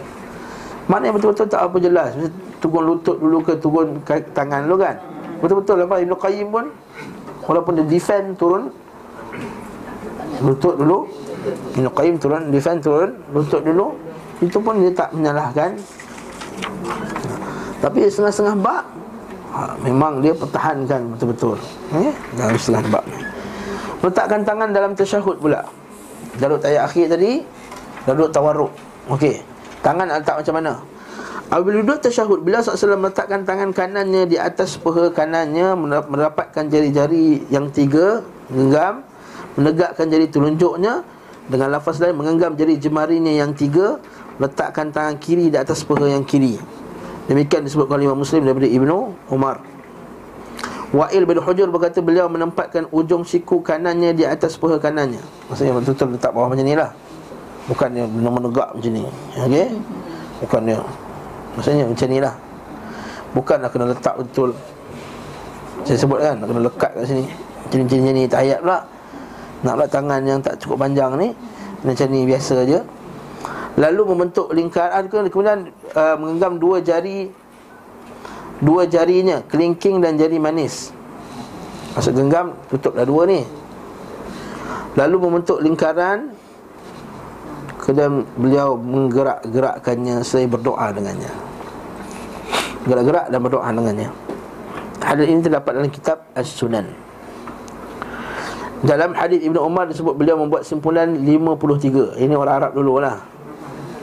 Mana yang betul-betul tak apa jelas, turun lutut dulu ke turun tangan dulu kan. Betul-betul lepas Ibn Qayyim pun walaupun dia defend turun lutut dulu, Ibn Qayyim turun defend turun lutut dulu, itu pun dia tak menyalahkan. Tapi setengah-setengah bab ha, memang dia pertahankan betul-betul eh? Dalam setengah bab letakkan tangan dalam tasyahud pula. Darut ayat akhir tadi darut tawarruk. Okey, tangan letak macam mana? Apabila duduk tasyahud, bila sallallahu alaihi wasallam meletakkan tangan kanannya di atas peha kanannya, merapatkan jari-jari yang tiga, genggam, menegakkan jari telunjuknya, dengan lafaz lain mengenggam jari jemarinya yang tiga, letakkan tangan kiri di atas peha yang kiri. Demikian disebutkan oleh Imam Muslim daripada Ibnu Umar. Wa'il bin Hujur berkata beliau menempatkan ujung siku kanannya di atas peha kanannya. Maksudnya betul-betul letak bawah macam ni lah, bukan dia menegak macam ni. Okey, bukan dia maksudnya macam ni lah, bukanlah kena letak betul. Saya sebut kan, kena lekat kat sini macam ni, tak ayat pula. Nak pula tangan yang tak cukup panjang ni macam ni biasa je. Lalu membentuk lingkaran, kemudian uh, mengenggam dua jari, dua jarinya, kelingking dan jari manis. Masuk genggam, tutuplah dua ni. Lalu membentuk lingkaran, kemudian beliau menggerak-gerakkannya selain berdoa dengannya. Gerak-gerak dan berdoa dengannya. Hadis ini terdapat dalam kitab As-Sunan. Dalam hadis Ibn Umar disebut beliau membuat simpulan lima puluh tiga. Ini orang Arab dulu lah,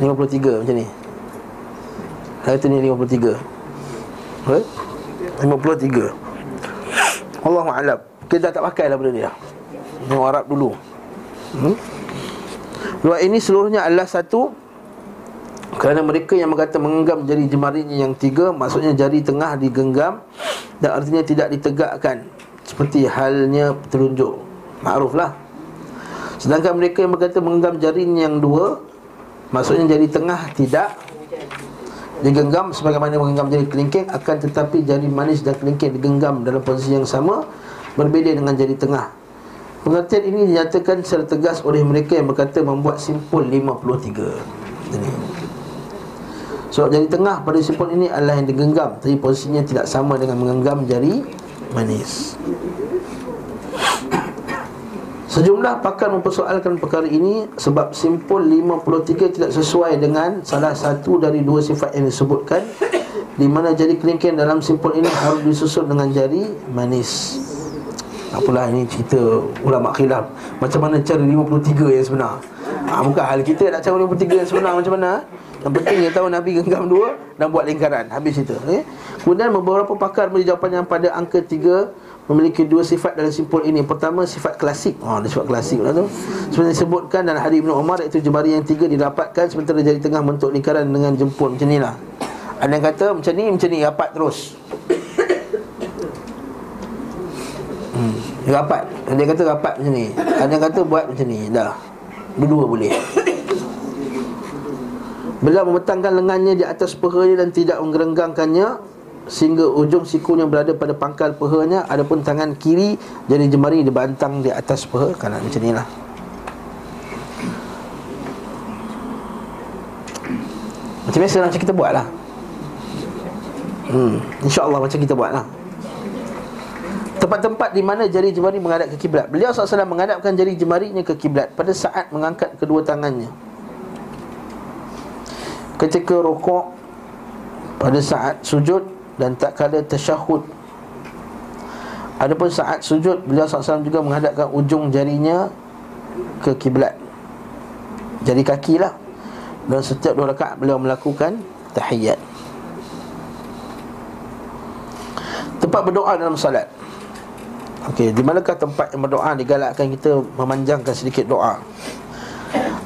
lima puluh tiga macam ni. Hari ni lima puluh tiga. Right? lima puluh tiga. Allahu a'lam. Kita tak pakai lah benda ni lah, orang Arab dulu. Hmm? Luar ini seluruhnya adalah satu, kerana mereka yang berkata mengenggam jari jemarinya yang tiga, maksudnya jari tengah digenggam dan artinya tidak ditegakkan seperti halnya telunjuk. Makruflah. Sedangkan mereka yang berkata mengenggam jarinya yang dua, maksudnya jari tengah tidak digenggam sebagaimana mengenggam jari kelingking, akan tetapi jari manis dan kelingking digenggam dalam posisi yang sama, berbeza dengan jari tengah. Pengertian ini dinyatakan secara tegas oleh mereka yang berkata membuat simpul lima puluh tiga ini. So, jari tengah pada simpul ini adalah yang digenggam, tapi posisinya tidak sama dengan menggenggam jari manis. Sejumlah pakar mempersoalkan perkara ini sebab simpul lima puluh tiga tidak sesuai dengan salah satu dari dua sifat yang disebutkan, di mana jari kelingking dalam simpul ini harus disusul dengan jari manis. Apalah ini cerita ulama khilaf, macam mana cara lima puluh tiga yang sebenar. ha, Bukan hal kita nak cara lima puluh tiga yang sebenar macam mana. Yang penting dia tahu Nabi genggam dua dan buat lingkaran, habis cerita. okay? Kemudian beberapa pakar beri jawapan yang pada angka tiga memiliki dua sifat dalam simpul ini. Pertama, sifat klasik. Oh, ada sifat klasik pula tu. Sebenarnya disebutkan dalam hadis Ibn Umar, iaitu jemari yang tiga didapatkan sementara jari tengah bentuk lingkaran dengan jempol. Macam ni lah. Ada yang kata macam ni, macam ni, rapat terus. Rapat, dia kata rapat macam ni, dia kata buat macam ni, dah dua-dua boleh. Beliau membentangkan lengannya di atas pehanya dan tidak menggerenggangkannya sehingga ujung sikunya berada pada pangkal pehanya. Adapun tangan kiri jari jemari dibantang di atas peha kanan. Macam ni lah. Macam biasa macam kita buat lah. hmm, InsyaAllah macam kita buat lah. Tempat-tempat di mana jari jemari menghadap ke kiblat. Beliau sallallahu alaihi wasallam menghadapkan jari jemarinya ke kiblat pada saat mengangkat kedua tangannya, ketika rukuk, pada saat sujud, dan tak kala tasyahud. Adapun saat sujud, beliau sallallahu alaihi wasallam juga menghadapkan ujung jarinya ke kiblat. jari kaki lah. Dan setiap dua rakaat beliau melakukan tahiyat. Tempat berdoa dalam salat. Okey, di manakah tempat yang berdoa digalakkan kita memanjangkan sedikit doa?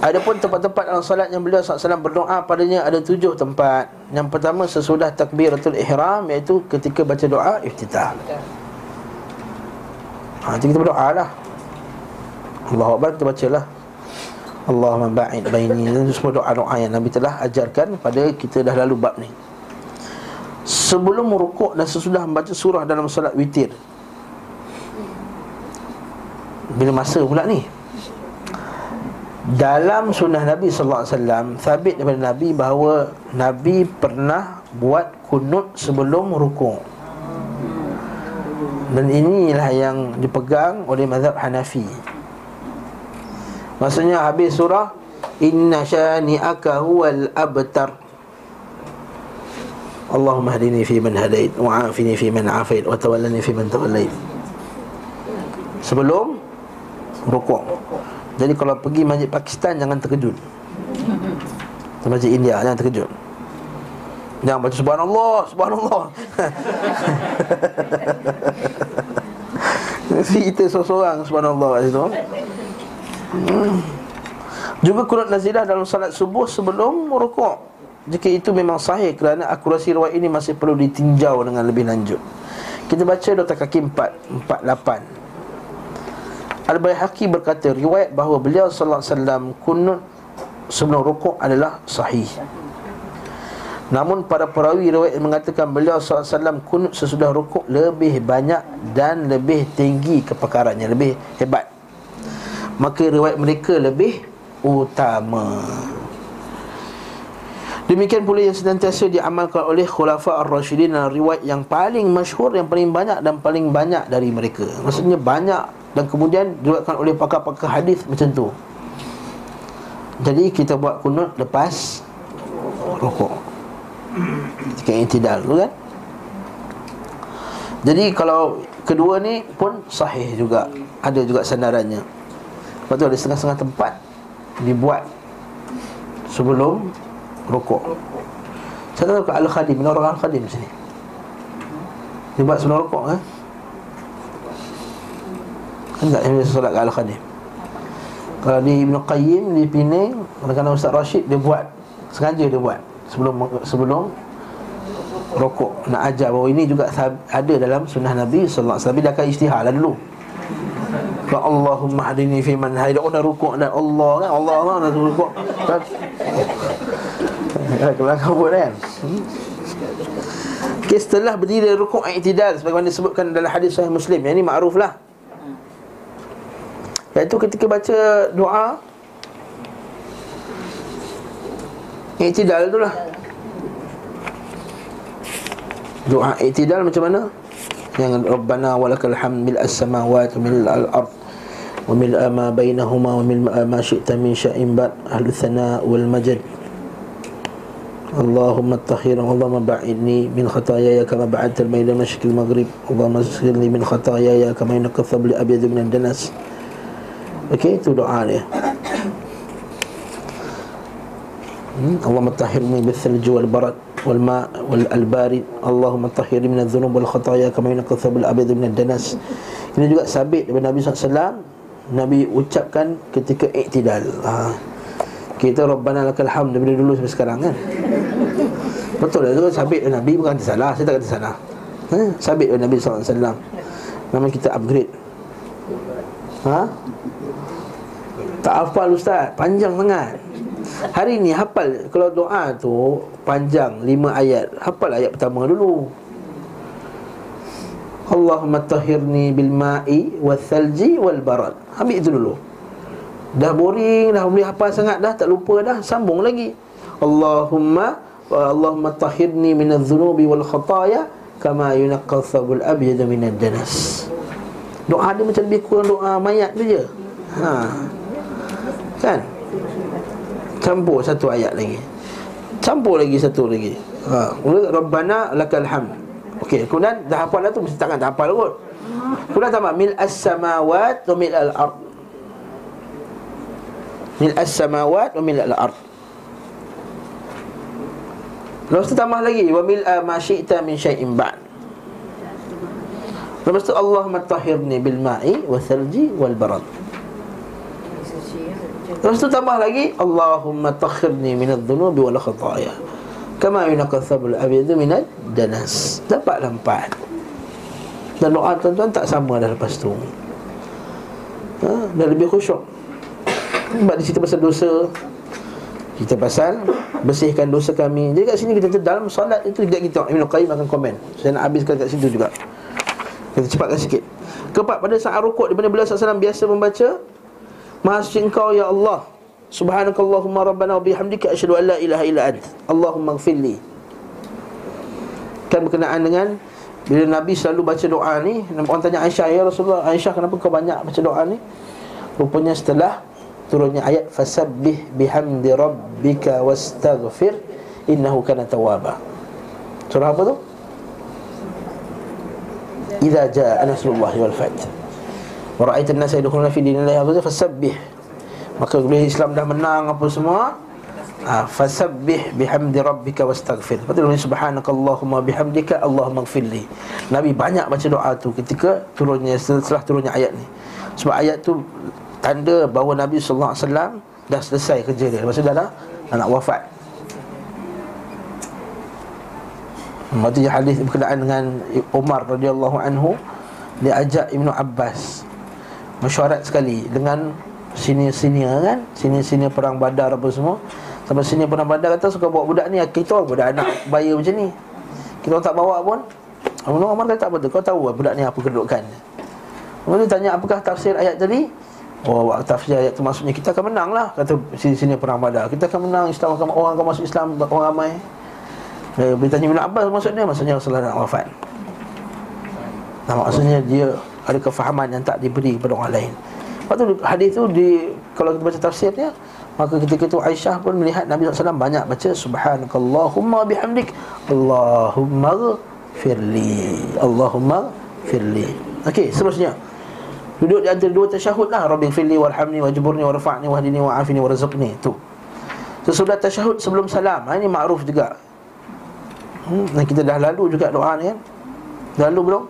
Adapun tempat-tempat dalam solat yang beliau sallallahu alaihi wasallam berdoa padanya ada tujuh tempat. Yang pertama sesudah takbiratul ihram, iaitu ketika baca doa iftitah. Ha, itu kita berdoa lah, Allahu Akbar, kita baca lah Allahumma ba'id baini. Itu semua doa-doa yang Nabi telah ajarkan pada kita dah lalu bab ni. Sebelum rukuk dan sesudah membaca surah dalam solat witir. Bila masa pula ni? Dalam sunnah Nabi sallallahu alaihi wasallam, sabit daripada Nabi bahawa Nabi pernah buat kunut sebelum rukuk. Dan inilah yang dipegang oleh mazhab Hanafi. Maksudnya habis surah inna syani'aka huwal abtar, Allahumma hdini fi man hadait wa afini fi man afait wa tawallani fi man tawallait, sebelum rukuk. Jadi kalau pergi masjid Pakistan jangan terkejut, masjid India jangan terkejut, jangan baca subhanallah, subhanallah. Kita seorang-seorang subhanallah kat situ. hmm. Juga kunut nazilah dalam salat subuh sebelum rukuk, jika itu memang sahih, kerana akurasi riwayat ini masih perlu ditinjau dengan lebih lanjut. Kita baca dota kaki empat, empat, lapan. Al-Baihaqi berkata riwayat bahawa beliau sallallahu alaihi wasallam kunut sebelum rukuk adalah sahih. Namun para perawi riwayat mengatakan beliau sallallahu alaihi wasallam kunut sesudah rukuk lebih banyak dan lebih tinggi kepakarannya, lebih hebat. Maka riwayat mereka lebih utama. Demikian pula yang sentiasa diamalkan oleh khulafa ar-rasyidin, dan riwayat yang paling masyhur, yang paling banyak dan paling banyak dari mereka. Maksudnya banyak, dan kemudian diriwayatkan oleh pakar-pakar hadis macam tu. Jadi kita buat kunut lepas rukuk, ketika i'tidal tu kan. Jadi kalau kedua ni pun sahih juga, ada juga sandarannya. Lepas tu ada setengah-setengah tempat dibuat sebelum rukuk. Saya tahu ke Al-Khadim, mana orang Al-Khadim sini? Dibuat sebelum rukuk kan? Enggak, dia solat kat Al-Khadim. Kalau di Ibn Qayyim, di Penang, kadang-kadang Ustaz Rashid dia buat, sengaja dia buat sebelum sebelum rokok. Nak ajar bahawa ini juga ada dalam sunnah Nabi sallallahu alaihi wasallam. Tapi dia akan ijtihad lah dulu. Kalau Allahumma hadini fi man haid, oh nak rukuk dan Allah kan, Allah Allah nak rukuk. Kalau kau buat kan. Okay, setelah berdiri rukuk i'tidal sebagaimana disebutkan dalam hadis Sahih Muslim. Yang ini makruflah, iaitu ketika baca doa i'tidal tu lah. Doa i'tidal macam mana? Yang Rabbana walakal hamd bil as-samawati wal ard wa mil ma bainahuma wa mil ma syi'ta min syai'in ba'd ahlu thana wal majd. Allahumma tahhir wa Allahumma ba'idni min khataaya kama ba'adta al-mayla mashkil maghrib. Allahumma zhirni min khataaya kama yanqathu bil abyad min ad-danas. Okey, itu doa dia. Hmm. Allahumma tahhirni bil-thalj wal-barad wal-ma' wal-barid. Allahumma tahhirni min adh-dhunub wal-khataaya kama yanqathu bil-abyad min ad-danas. Ini juga sabit daripada Nabi sallallahu alaihi wasallam, Nabi ucapkan ketika i'tidal. Ha. Kita Rabbana lakal hamd daripada dulu sampai sekarang kan. Betul lah tu, sabit daripada Nabi, bukan kata salah, saya tak kata salah. Ha, sabit daripada Nabi sallallahu alaihi wasallam. Memang kita upgrade. Ha? Tak hafal ustaz, panjang sangat. Hari ni hafal, kalau doa tu panjang lima ayat, hafal ayat pertama dulu. Allahumma tahhirni bil ma'i wal thalji wal barad. Ambil itu dulu. Dah boring, dah boleh hafal sangat dah, tak lupa dah, sambung lagi. Allahumma Allahumma tahhirni minadh dhunubi wal khataaya kama yunqqa thawbul abyad minad danas. Doa dia macam lebih kurang doa mayat tu je. Ha. Kan? Campur satu ayat lagi, campur lagi satu lagi. Ha, Rabbana lakal hamd. Okey, kemudian dah hafal dah tu, mesti tangan dah hafal kot. Kemudian tambah mil as-samawat wa mil al-ard. mil'as samawat wa mil'al ardh. Lepas tu tambah lagi wa mil'a ma syi'ta min syai'in ba'd. Lepas tu Allahumma tahhirni bil ma'i wa thalji wal barad. Lepas tu tambah lagi Allahumma tahhirni minadh dhunubi wal khataaya kama yunqathul abyadu minad danas. Dapatlah empat. Dan doa tuan-tuan tak sama dah lepas tu. Ha, dah lebih khusyuk. Sebab di cerita pasal dosa, kita pasal bersihkan dosa kami. Jadi kat sini kita tu dalam solat itu tidak kita. Ibn Qayyim akan komen. Saya nak habiskan kat situ juga. Kita cepatkan sikit. Keempat, pada saat rukuk daripada beliau sallallahu alaihi wasallam biasa membaca Maha Suci Engkau ya Allah. Subhanakallahumma rabbana wa bihamdika asyhadu an la ilaha illa ant. Allahumma ighfirli. Kan berkenaan dengan bila Nabi selalu baca doa ni, orang tanya Aisyah, ya Rasulullah, Aisyah kenapa kau banyak baca doa ni? Rupanya setelah turunnya ayat fasabbih bihamdi rabbika wastaghfir innahu kana tawwaba. Surah apa tu? Idza jaa nasrullahi wal fath wa ra'aita an-nasa yadkhuluna fi dinillahi afwaja fasabbih. Maka bila Islam dah menang apa semua, ah, fasabbih bihamdi rabbika wastaghfir. Betul ni subhanakallahumma bihamdika Allahumma ighfirli. Nabi banyak baca doa tu ketika turunnya setelah turunnya ayat ni. Sebab ayat tu tanda bahawa Nabi sallallahu alaihi wasallam dah selesai kerja dia. Maksud dah dah nak wafat. Maksudnya hadis berkenaan dengan Umar radhiyallahu anhu, dia ajak Ibnu Abbas mesyuarat sekali dengan sini-sini kan, sini-sini perang Badar apa semua. Sampai sini pernah bandar kata suka bawa budak ni. Kita orang budak anak bahaya macam ni, kita orang tak bawa pun. Abu Umar kata tak betul. Kau tahu budak ni apa kedudukan. Lepas tu tanya apakah tafsir ayat tadi. Oh, tafsir ayat tu maksudnya kita akan menang lah. Kata sini-sini perang Badar, kita akan menang. Islam akan, orang akan masuk Islam, orang ramai. Bila tanya Ibn Abbas maksudnya, maksudnya Rasulullah nak wafat. Nah, maksudnya dia ada kefahaman yang tak diberi kepada orang lain. Lepas tu hadis tu di, kalau kita baca tafsirnya, maka ketika itu Aisyah pun melihat Nabi sallallahu alaihi wasallam banyak baca subhanakallahumma bihamdik Allahumma firli Allahumma firli. Okey, seterusnya duduk di antara dua tasyahud lah. Rabbi firli warhamni wajburni warfa'ni wahdini wa'afini warzuqni. Tu sesudah tasyahud sebelum salam. Ha, ini makruf juga. hmm, Dan kita dah lalu juga doa ni kan. Dah lalu belum?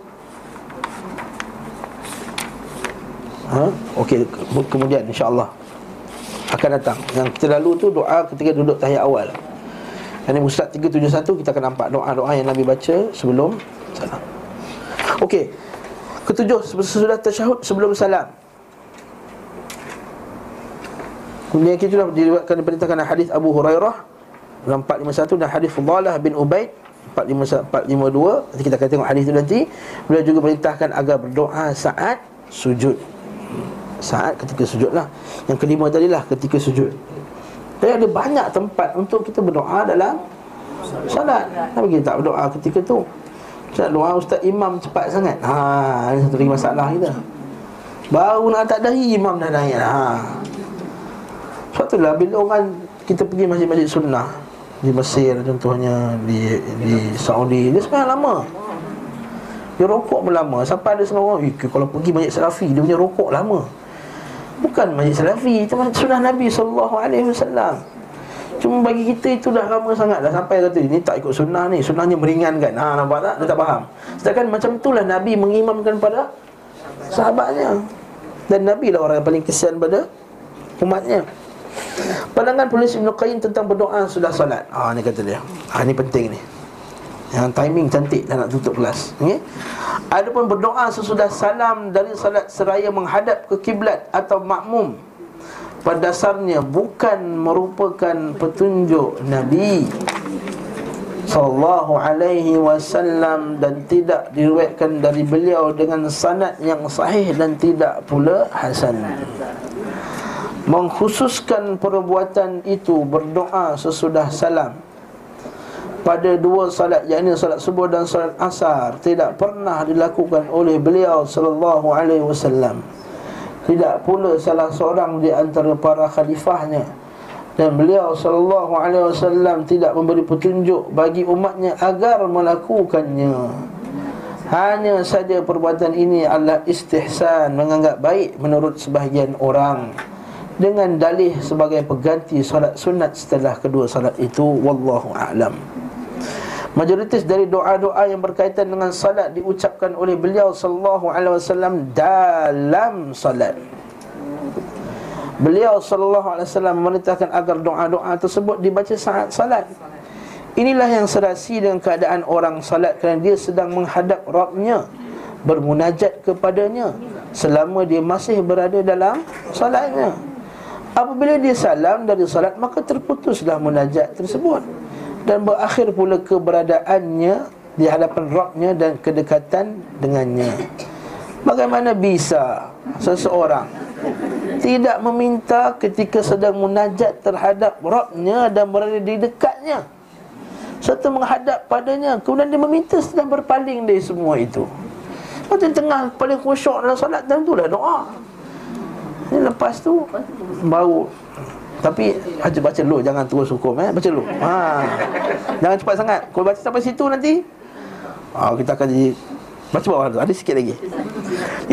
Ha? Okey, kemudian insyaAllah akan datang. Yang kita lalu tu doa ketika duduk tahiyat awal. Ini Musnad tiga tujuh satu kita akan nampak doa-doa yang Nabi baca sebelum salam. Okey. Ketujuh, sesudah tasyahud sebelum salam. Kemudian kita dah diriwayatkan diperintahkan hadis Abu Hurairah empat lima satu dan hadis Fudalah bin Ubaid empat lima dua. Kita akan tengok hadis itu nanti. Beliau juga perintahkan agar berdoa saat sujud. Saat ketika sujudlah. Yang kelima tadilah ketika sujud. Jadi ada banyak tempat untuk kita berdoa dalam solat. Kenapa kita tak berdoa ketika tu? Kita nak doa ustaz imam cepat sangat. Ha, ini satu lagi masalah kita. Baru nak tak dahi imam dah naik. Ha. Sebab itulah bila orang kita pergi masjid-masjid sunnah di Mesir contohnya, di di Saudi, dia sebenarnya lama. Dia rokok pun lama. Sampai ada seorang orang, kalau pergi masjid Salafi dia punya rokok lama. Bukan majlis Salafi, itu sunnah Nabi sallallahu alaihi wasallam. Cuma bagi kita itu dah lama sangat dah. Sampai kata, ni tak ikut sunnah ni. Sunnahnya meringankan. Ha, nampak tak? Dia tak faham. Sedangkan macam itulah Nabi mengimamkan pada sahabatnya. Dan Nabi lah orang yang paling kesian pada umatnya. Pandangan penulis Ibn Qayyim tentang berdoa sudah solat. Ha, ni kata dia. Ha, ni penting ni. Yang timing cantik dah nak tutup kelas. Okey. Adapun berdoa sesudah salam dari salat seraya menghadap ke kiblat atau makmum, pada dasarnya bukan merupakan petunjuk Nabi sallallahu alaihi wasallam dan tidak diriwayatkan dari beliau dengan sanad yang sahih dan tidak pula hasan. Mengkhususkan perbuatan itu berdoa sesudah salam pada dua salat, yakni salat subuh dan salat asar, tidak pernah dilakukan oleh beliau sallallahu alaihi wasallam. Tidak pula salah seorang di antara para khalifahnya. Dan beliau sallallahu alaihi wasallam tidak memberi petunjuk bagi umatnya agar melakukannya. Hanya saja perbuatan ini adalah istihsan, menganggap baik menurut sebahagian orang, dengan dalih sebagai pengganti solat sunat setelah kedua solat itu. Wallahu a'lam. Majoritis dari doa-doa yang berkaitan dengan solat diucapkan oleh beliau sallallahu alaihi wasallam dalam solat. Beliau sallallahu alaihi wasallam memerintahkan agar doa-doa tersebut dibaca saat solat. Inilah yang serasi dengan keadaan orang salat kerana dia sedang menghadap Rabb-Nya, bermunajat kepadanya selama dia masih berada dalam salatnya. Apabila dia salam dari salat, maka terputuslah munajat tersebut dan berakhir pula keberadaannya di hadapan Rabb-Nya dan kedekatan dengannya. Bagaimana bisa seseorang tidak meminta ketika sedang munajat terhadap Rabb-Nya dan berada di dekatnya, serta menghadap padanya, kemudian dia meminta setelah berpaling dari semua itu? Lepas tu tengah paling khusyuk dalam solat, dan itulah doa. Lepas tu baru. Tapi baca baca dulu, jangan terus hukum eh. Baca dulu ha. Jangan cepat sangat. Kalau baca sampai situ nanti ha, kita akan jadi baca bawah tu, ada sikit lagi.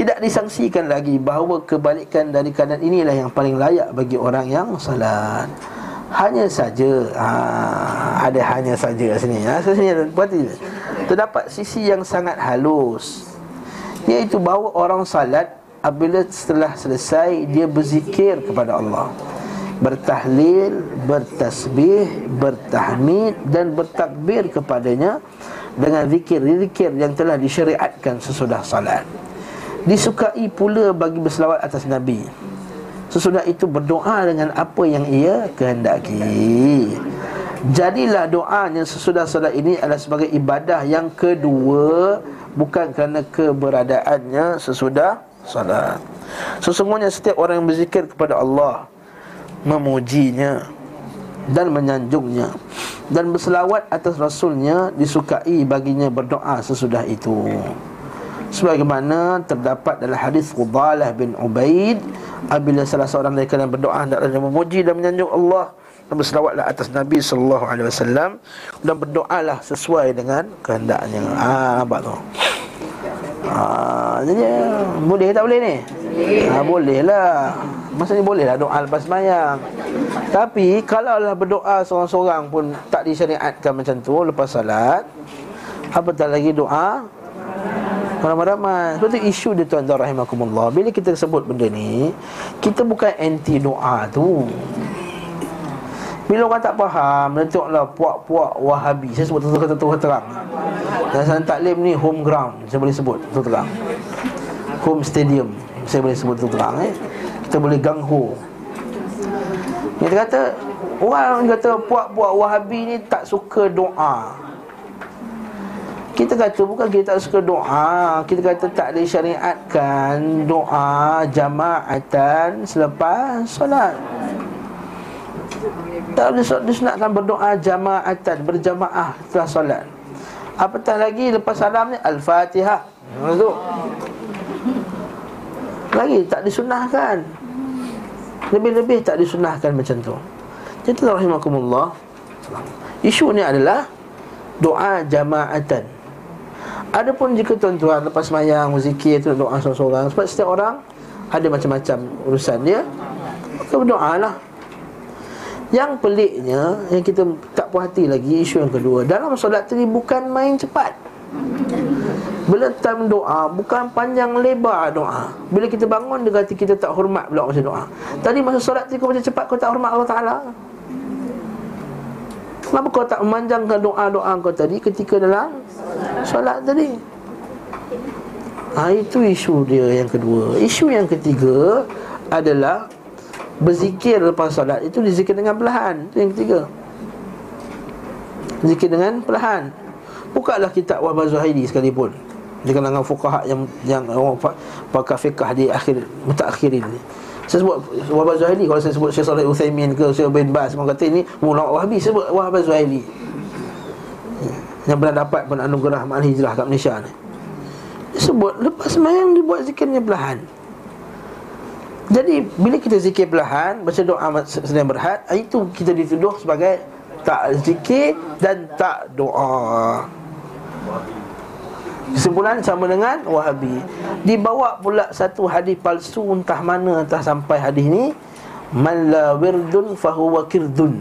Tidak disangsikan lagi bahawa kebalikan dari keadaan inilah yang paling layak bagi orang yang salat. Hanya saja ha, ada hanya saja sini. Ha, sini berarti terdapat sisi yang sangat halus, iaitu bahawa orang salat apabila setelah selesai dia berzikir kepada Allah, bertahlil, bertasbih, bertahmid dan bertakbir kepadanya dengan zikir-zikir yang telah disyariatkan sesudah salat. Disukai pula bagi berselawat atas Nabi. Sesudah itu berdoa dengan apa yang ia kehendaki. Jadilah doanya sesudah solat ini adalah sebagai ibadah yang kedua, bukan kerana keberadaannya sesudah solat. Sesungguhnya setiap orang yang berzikir kepada Allah, memujinya dan menyanjungnya, dan berselawat atas Rasulnya, disukai baginya berdoa sesudah itu, sebagaimana terdapat dalam hadis Fudalah bin Ubaid, apabila salah seorang dari kalian berdoa, hendaklah dia memuji dan menyanjung Allah dan berselawatlah atas Nabi sallallahu alaihi wasallam dan berdoalah sesuai dengan kehendaknya. Ah, nampak tu. Ah, jadi boleh tak boleh ni? Ah, bolehlah. Maksudnya bolehlah doa lepas sembahyang. Tapi kalaulah berdoa seorang-seorang pun tak disyariatkan macam tu lepas salat, apatah lagi doa ramai-ramai. Sebab tu isu dia, tuan-tuan rahimakumullah, bila kita sebut benda ni, kita bukan anti doa tu. Bila orang tak faham, letaklah puak-puak Wahabi. Saya sebut kata tu terang. Dalam taklim ni home ground, saya boleh sebut tu terang. Home stadium, saya boleh sebut tu terang eh. Kita boleh gangho. Kita kata orang kata puak-puak Wahabi ni tak suka doa. Kita kata bukan kita tak suka doa, kita kata tak disyariatkan doa jamaatan selepas solat. Tak disunatkan berdoa jamaatan, berjamaah setelah solat. Apatah lagi lepas salam ni Al-Fatihah. Itu lagi tak disunahkan. Lebih-lebih tak disunahkan macam tu. Jadi rahimakumullah, isu ni adalah doa jamaatan. Adapun jika tuan-tuan lepas sembahyang berzikir tu doa seorang-seorang, sebab setiap orang ada macam-macam urusan dia, maka berdoalah. Yang peliknya, yang kita tak puas hati lagi, isu yang kedua, dalam solat tadi bukan main cepat. Bila time doa, bukan panjang lebar doa. Bila kita bangun, dia kata kita tak hormat pula masa doa. Tadi masa solat tadi kau macam cepat, kau tak hormat Allah Ta'ala. Kenapa kau tak memanjangkan doa-doa kau tadi ketika dalam solat tadi? Ha, itu isu dia yang kedua. Isu yang ketiga adalah berzikir lepas solat itu dizikir dengan perlahan. Itu yang ketiga, zikir dengan perlahan. Bukalah kitab Wahbah Zuhaili sekalipun, di kalangan fuqaha yang yang orang pakar fiqh di akhir mutakhirin ni. Saya sebut Wahbah Zuhaili. Kalau saya sebut Syekh Saleh Uthaimin ke Syekh bin Baz, mereka kata ini ulama Wahabi. Saya sebut Wahbah Zuhaili yang pernah dapat pun anugerah Ma'al Hijrah kat Malaysia ni. Dia sebut lepas sembahyang dibuat zikirnya perlahan. Jadi bila kita zikir perlahan, baca doa sedang berhad, itu kita dituduh sebagai tak zikir dan tak doa. Kesimpulan sama dengan Wahabi. Dibawa pula satu hadis palsu, entah mana entah sampai hadis ni, Man la wirdun fahuwa kirdun.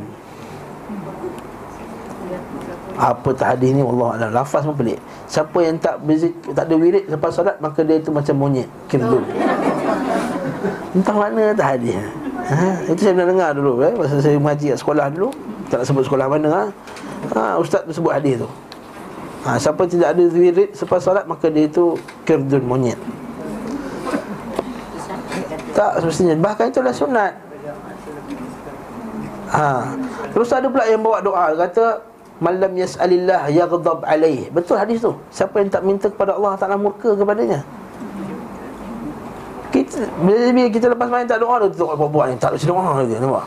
Apa tak hadis ni? Wallahu a'lam. Lafaz pun pelik. Siapa yang tak berzik, tak ada wirid lepas solat, maka dia itu macam monyet, kirdun. Entah mana tak hadis. Ha, itu saya pernah dengar dulu, eh, masa saya mengaji kat sekolah dulu. Tak nak sebut sekolah mana, ha? Ha, ustaz tu sebut hadis tu. Ha, siapa tidak ada wirid selepas solat, maka dia itu kirdun, monyet. Tak semestinya. Bahkan itu adalah sunat. Ha. Terus ada pula yang bawa doa, kata malam yas'alillah yaghdab alaih. Betul hadis tu. Siapa yang tak minta kepada Allah Ta'ala murka kepadanya. Kita bila kita lepas main tak doa, dia tengok buat ni tak doa dia, nampak.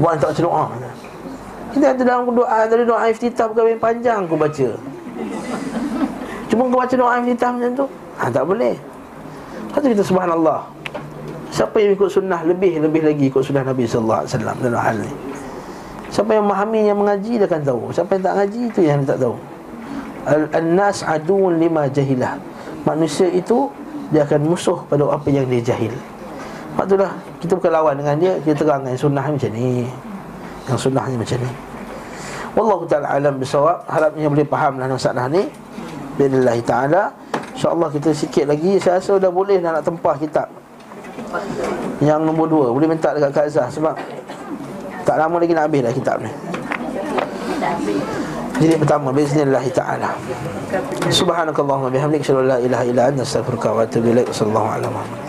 Buat tak doa. Kita ada dalam doa, dari doa iftitah bukan panjang kau baca. Cuma kau baca doa iftitah macam tu, ha, tak boleh. Kata kita subhanallah. Siapa yang ikut sunnah lebih lebih lagi ikut sunnah Nabi sallallahu alaihi wasallam dalam hal ni. Siapa yang memahami, yang mengaji, dia akan tahu. Siapa yang tak ngaji, itu yang dia tak tahu. An-nas aduun lima jahilah. Manusia itu dia akan musuh pada apa yang dia jahil. Sebab itulah kita bukan lawan dengan dia, kita terangkan sunnah macam ni. Yang sunnah ni macam ni. Wallahu ta'ala alam bisawab. Harapnya boleh fahamlah masalah ni. Billahi ta'ala. InsyaAllah kita sikit lagi. Saya rasa dah boleh dah nak tempah kitab yang nombor dua. Boleh minta dekat Kak Azhar, sebab tak lama lagi nak habis dah kitab ni. Jadi pertama, bismillah ta'ala. Subhanakallahumma bihamdika, asyhadu an la ilaha illa anta, astaghfiruka wa atubu ilaik. Sallallahu alaihi wasallam.